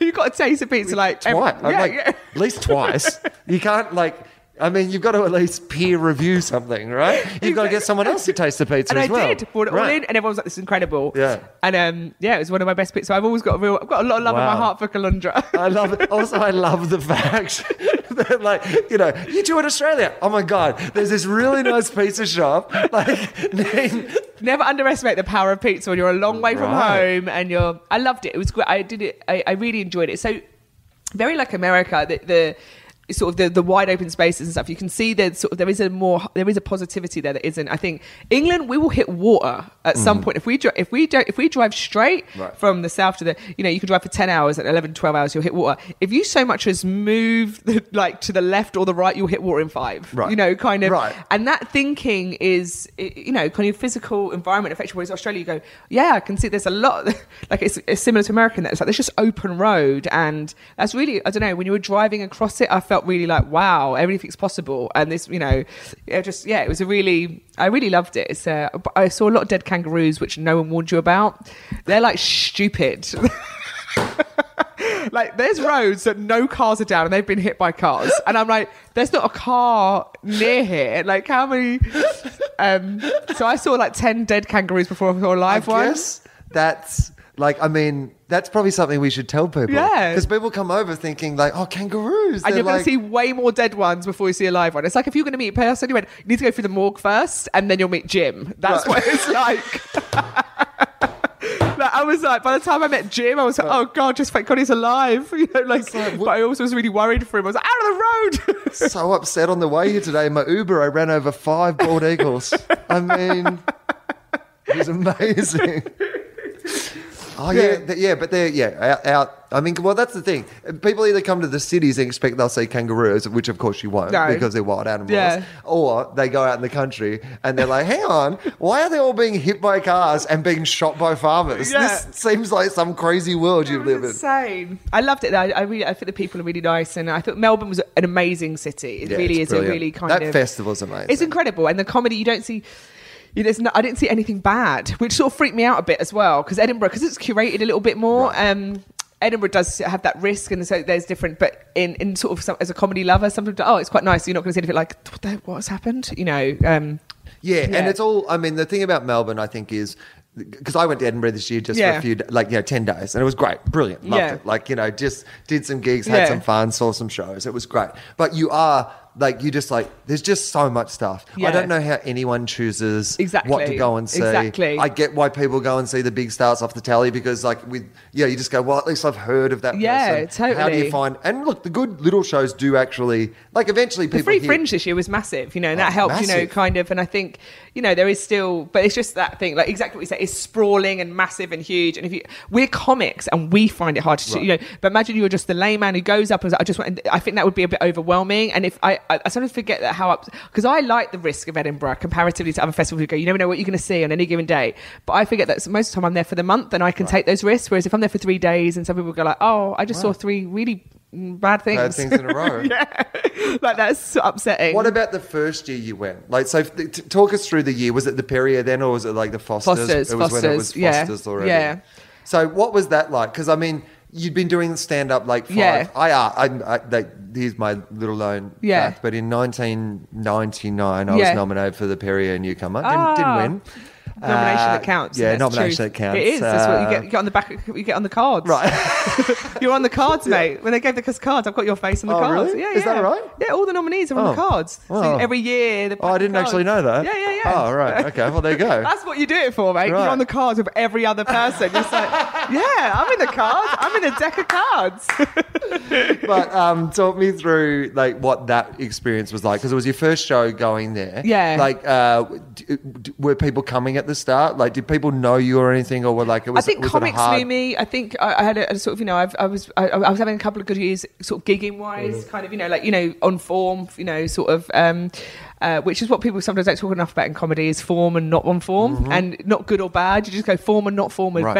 You've got to taste a pizza like twice. At least twice. You can't like. I mean, you've got to at least peer review something, right? You've got to get someone else to taste the pizza as well. And I did. Brought it all in, and everyone was like, this is incredible. Yeah. And it was one of my best pizzas. So I've always got I've got a lot of love in my heart for Caloundra. I love it. Also, I love the fact that, like, you know, you two in Australia. Oh, my God. There's this really nice pizza shop. Like, never underestimate the power of pizza when you're a long way from home. And I loved it. It was great. I did it. I really enjoyed it. So very like America, the sort of the wide open spaces and stuff, you can see that sort of there is a positivity there that isn't. I think England, we will hit water at some point if we drive straight from the south to the, you know, you can drive for 10 hours at 11-12 hours, you'll hit water. If you so much as move like to the left or the right, you'll hit water in 5. Right. You know, kind of. Right. And that thinking is, you know, kind of physical environment affects you. Whereas Australia, you go, yeah, I can see there's a lot like it's similar to America in that it's like there's just open road, and that's really, I don't know, when you were driving across it, I felt felt really like, wow, everything's possible. And this, you know, it just, yeah, it was a really, I really loved it. It's I saw a lot of dead kangaroos, which no one warned you about. They're like stupid. Like, there's roads that no cars are down and they've been hit by cars. And I'm like, there's not a car near here. Like, how many? So I saw like 10 dead kangaroos before I saw a live one. That's like, I mean, that's probably something we should tell people. Yeah. Because people come over thinking like, oh, kangaroos. And you're going to see way more dead ones before you see a live one. It's like, if you're going to meet a person, you need to go through the morgue first and then you'll meet Jim. That's what it's like. Like, I was like, by the time I met Jim, I was like, oh God, just thank God he's alive. You know, like, but I also was really worried for him. I was like, out of the road. So upset on the way here today. In my Uber, I ran over 5 bald eagles. I mean, it was amazing. Oh, yeah. Yeah, but they're, yeah, out. I mean, well, that's the thing. People either come to the cities and expect they'll see kangaroos, which of course you won't, because they're wild animals. Yeah. Or they go out in the country and they're like, hang on, why are they all being hit by cars and being shot by farmers? Yeah. This seems like some crazy world you live in. Insane. I loved it. I think the people are really nice, and I thought Melbourne was an amazing city. It really is brilliant. That festival's amazing. It's incredible. And the comedy, you don't see... I didn't see anything bad, which sort of freaked me out a bit as well, because Edinburgh, because it's curated a little bit more, Edinburgh does have that risk, and so there's different, but in sort of some, as a comedy lover, sometimes, oh, it's quite nice, you're not going to see anything like, what's happened? You know. And it's all, I mean, the thing about Melbourne, I think, is, because I went to Edinburgh this year just for a few, 10 days. And it was great. Brilliant. Loved it. Like, you know, just did some gigs, had some fun, saw some shows. It was great. But you are, like, you just, like, there's just so much stuff. Yeah. I don't know how anyone chooses what to go and see. Exactly. I get why people go and see the big stars off the telly because, like, you just go, well, at least I've heard of that person. Yeah, totally. How do you find... And, look, the good little shows do actually... Like, eventually people... The Free Fringe this year was massive, you know, and that helped, you know, kind of. And I think, you know, there is still... But it's just that thing, like, exactly what you said. It's sprawling and massive and huge. And if we're comics and we find it hard to... You know, but imagine you're just the layman who goes up and... I think that would be a bit overwhelming. And if... I sort of forget that how up, because I like the risk of Edinburgh comparatively to other festivals who go, you never know what you're going to see on any given day. But I forget that most of the time I'm there for the month and I can take those risks. Whereas if I'm there for 3 days and some people go like, oh, I just saw 3 really bad things in a row. Like, that's upsetting. What about the first year you went? Like, so talk us through the year. Was it the Perrier then, or was it like the Fosters? Fosters already. Yeah. So what was that like? Because I mean, you'd been doing stand-up like 5. Yeah. Here's my little lone fact, but in 1999, I was nominated for the Perrier Newcomer. Didn't win. Nomination that counts. Yeah, nomination that counts. It is. That's what you get on the back. You get on the cards. Right. You're on the cards, mate. Yeah. When they gave the cards, I've got your face on the cards. Really? Yeah. Is that right? Yeah, all the nominees are on the cards. Wow. So every year. I didn't actually know that. Yeah. Oh, right. Okay. Well, there you go. That's what you do it for, mate. Right. You're on the cards with every other person. You're just like, yeah, I'm in the cards. I'm in a deck of cards. But talk me through like what that experience was like, because it was your first show going there. Yeah. Like, were people coming at the start? Like, did people know you or anything, or were like, it was, I think was comics knew me. I think I had a sort of, you know, I was having a couple of good years sort of gigging wise, kind of, you know, like, you know, on form, you know, sort of which is what people sometimes don't talk enough about in comedy, is form and not on form, and not good or bad. You just go form and not form, and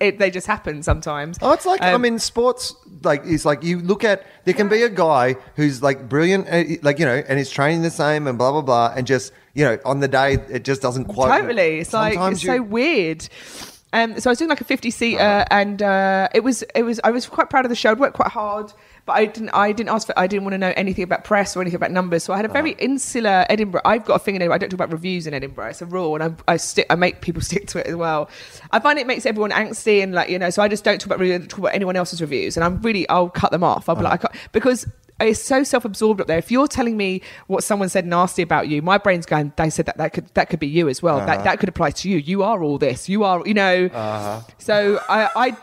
they just happen sometimes. Oh, it's like, I mean, sports, like, it's like you look at, there can be a guy who's like brilliant, like, you know, and he's training the same and blah, blah, blah, and just, you know, on the day, it just doesn't quite... Totally. It's like, it's so weird. So I was doing like a 50-seater and I was quite proud of the show. I'd worked quite hard, but I didn't want to know anything about press or anything about numbers. So I had a very insular Edinburgh. I've got a thing in Edinburgh. I don't talk about reviews in Edinburgh. It's a rule, and I make people stick to it as well. I find it makes everyone angsty, and like, you know, so I just don't talk about anyone else's reviews, and I'll cut them off. I'll be like, because it's so self-absorbed up there. If you're telling me what someone said nasty about you, my brain's going, they said that could be you as well. That could apply to you. You are all this. You are, you know. So I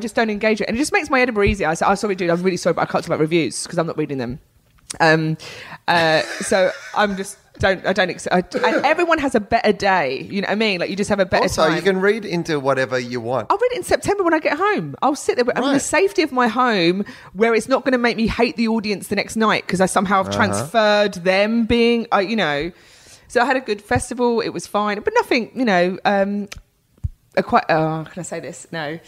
just don't engage it, and it just makes my Edinburgh easier. I said, "I'm sorry, dude. I'm really sorry, but I can't talk about reviews because I'm not reading them." So I'm just. And everyone has a better day, you know what I mean? Like, you just have a better time. You can read into whatever you want. I'll read it in September when I get home. I'll sit there in the safety of my home, where it's not going to make me hate the audience the next night because I somehow have transferred them being, you know. So I had a good festival. It was fine, but nothing, you know. Can I say this? No.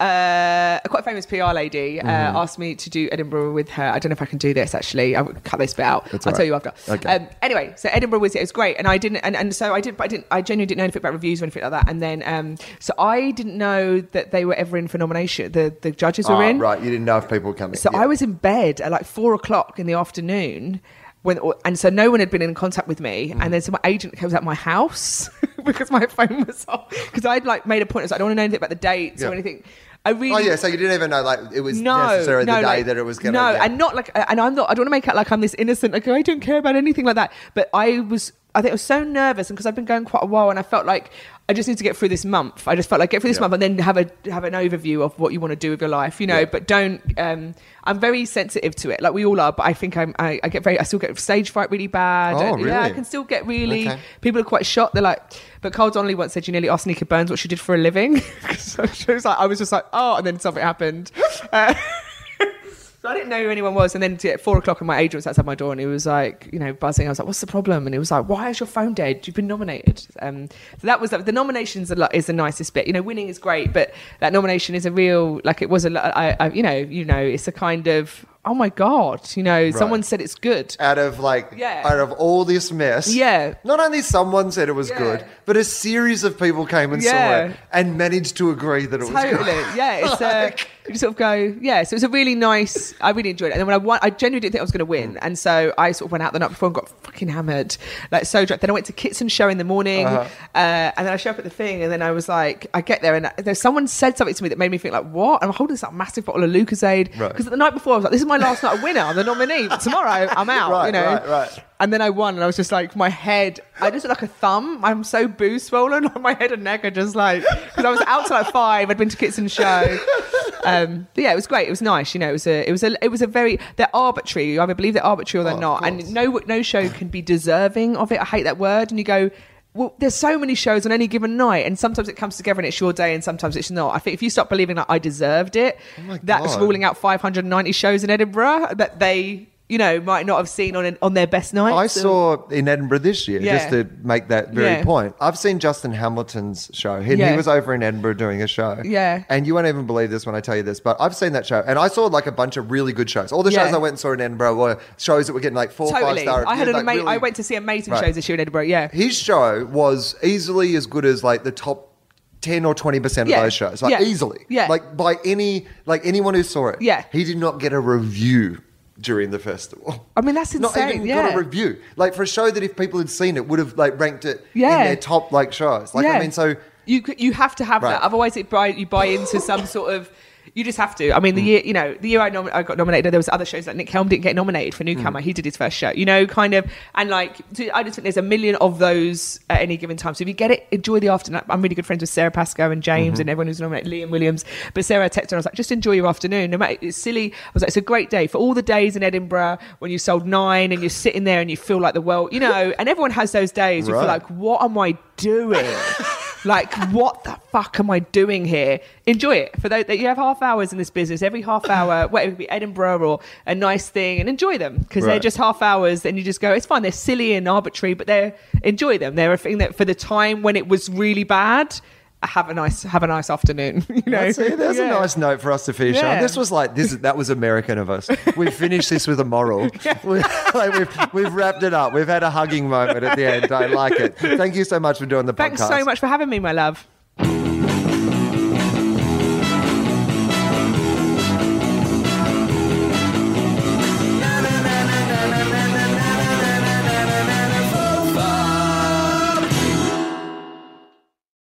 A quite famous PR lady asked me to do Edinburgh with her. I don't know if I can do this, actually. I'll cut this bit out. That's I'll tell you after. Okay. Anyway, so Edinburgh was it. It was great. And I didn't, and so I did, but I didn't, I genuinely didn't know anything about reviews or anything like that. And then, so I didn't know that they were ever in for nomination. The judges were in. Right. You didn't know if people were coming. So yeah. I was in bed at like 4 o'clock in the afternoon. And so no one had been in contact with me, and then so my agent was at my house because my phone was off because I'd like made a point. I was like, I don't want to know anything about the dates or anything. I really. Oh yeah, so you didn't even know like it was necessarily the day like, that it was going to. No, and not like, and I'm not. I don't want to make out like I'm this innocent. Like I don't care about anything like that. But I was. I think I was so nervous, and because I've been going quite a while, and I felt like I just need to get through this month. I just felt like get through this month, and then have an overview of what you want to do with your life, you know. Yeah. But don't. I'm very sensitive to it, like we all are. But I think I get very. I still get stage fright really bad. Oh, really? Yeah, I can still get really. Okay. People are quite shocked. They're like. But Carl Donnelly once said, "You nearly asked Nika Burns what she did for a living." So she was like, I was just like, oh, and then something happened. So I didn't know who anyone was. And then at 4 o'clock and my agent was outside my door and he was like, you know, buzzing. I was like, what's the problem? And he was like, why is your phone dead? You've been nominated. So that was like, the nominations is the nicest bit. You know, winning is great, but that nomination is a real, like it was a, you know, it's a kind of, oh my God, you know, right. Someone said it's good. Out of like, out of all this mess. Yeah. Not only someone said it was good, but a series of people came and saw it and managed to agree that it was good. Totally, yeah. It's like, you sort of go, so it's a really nice, I really enjoyed it. And then when I won, I genuinely didn't think I was going to win. And so I sort of went out the night before and got fucking hammered, like so drunk. Then I went to Kitson's show in the morning and then I show up at the thing and then I was like, I get there and there's someone said something to me that made me think like, what? And I'm holding this like, massive bottle of Lucozade. Because the night before I was like, this is my last night a winner, I'm the nominee, but tomorrow I'm out, you know. Right. And then I won and I was just like, my head, I just look like a thumb. I'm so boo swollen. My head and neck are just like, because I was out till like 5. I'd been to Kitson's show. But yeah, it was great. It was nice. You know, it was a very, they're arbitrary. You either believe they're arbitrary or they're not. And no show can be deserving of it. I hate that word. And you go, well, there's so many shows on any given night. And sometimes it comes together and it's your day and sometimes it's not. I think if you stop believing that I deserved it, that's ruling out 590 shows in Edinburgh that they... you know, might not have seen on their best night. I saw in Edinburgh this year, just to make that very point. I've seen Justin Hamilton's show. He was over in Edinburgh doing a show. Yeah. And you won't even believe this when I tell you this, but I've seen that show. And I saw like a bunch of really good shows. All the shows I went and saw in Edinburgh were shows that were getting like 4 or 5 star. I had an amazing, really, I went to see amazing shows this year in Edinburgh, His show was easily as good as like the top 10 or 20% of those shows. Like easily. Yeah. Like by anyone who saw it. Yeah. He did not get a review during the festival. I mean, that's insane. Not even got a review. Like for a show that if people had seen it would have like ranked it in their top like shows. Like I mean, so you have to have that. Otherwise, you buy into some sort of. You just have to. I mean, the year I got nominated, there was other shows like Nick Helm didn't get nominated for Newcomer. He did his first show, you know, kind of. And like, I just think there's a million of those at any given time. So if you get it, enjoy the afternoon. I'm really good friends with Sarah Pascoe and James and everyone who's nominated, Liam Williams. But Sarah texted and I was like, just enjoy your afternoon. No matter, it's silly. I was like, it's a great day for all the days in Edinburgh when you sold 9 and you're sitting there and you feel like the world, you know, and everyone has those days. You feel like, what am I doing? Like, what the fuck am I doing here? Enjoy it. For those that you have half hours in this business, every half hour, whether it be Edinburgh or a nice thing, and enjoy them because they're just half hours. And you just go, it's fine. They're silly and arbitrary, but enjoy them. They're a thing that for the time when it was really bad. Have a nice afternoon. You know, that's a nice note for us to finish on. This was like that was American of us. We finished this with a moral. Yeah. We've wrapped it up. We've had a hugging moment at the end. I like it. Thank you so much for doing the podcast. Thanks so much for having me, my love.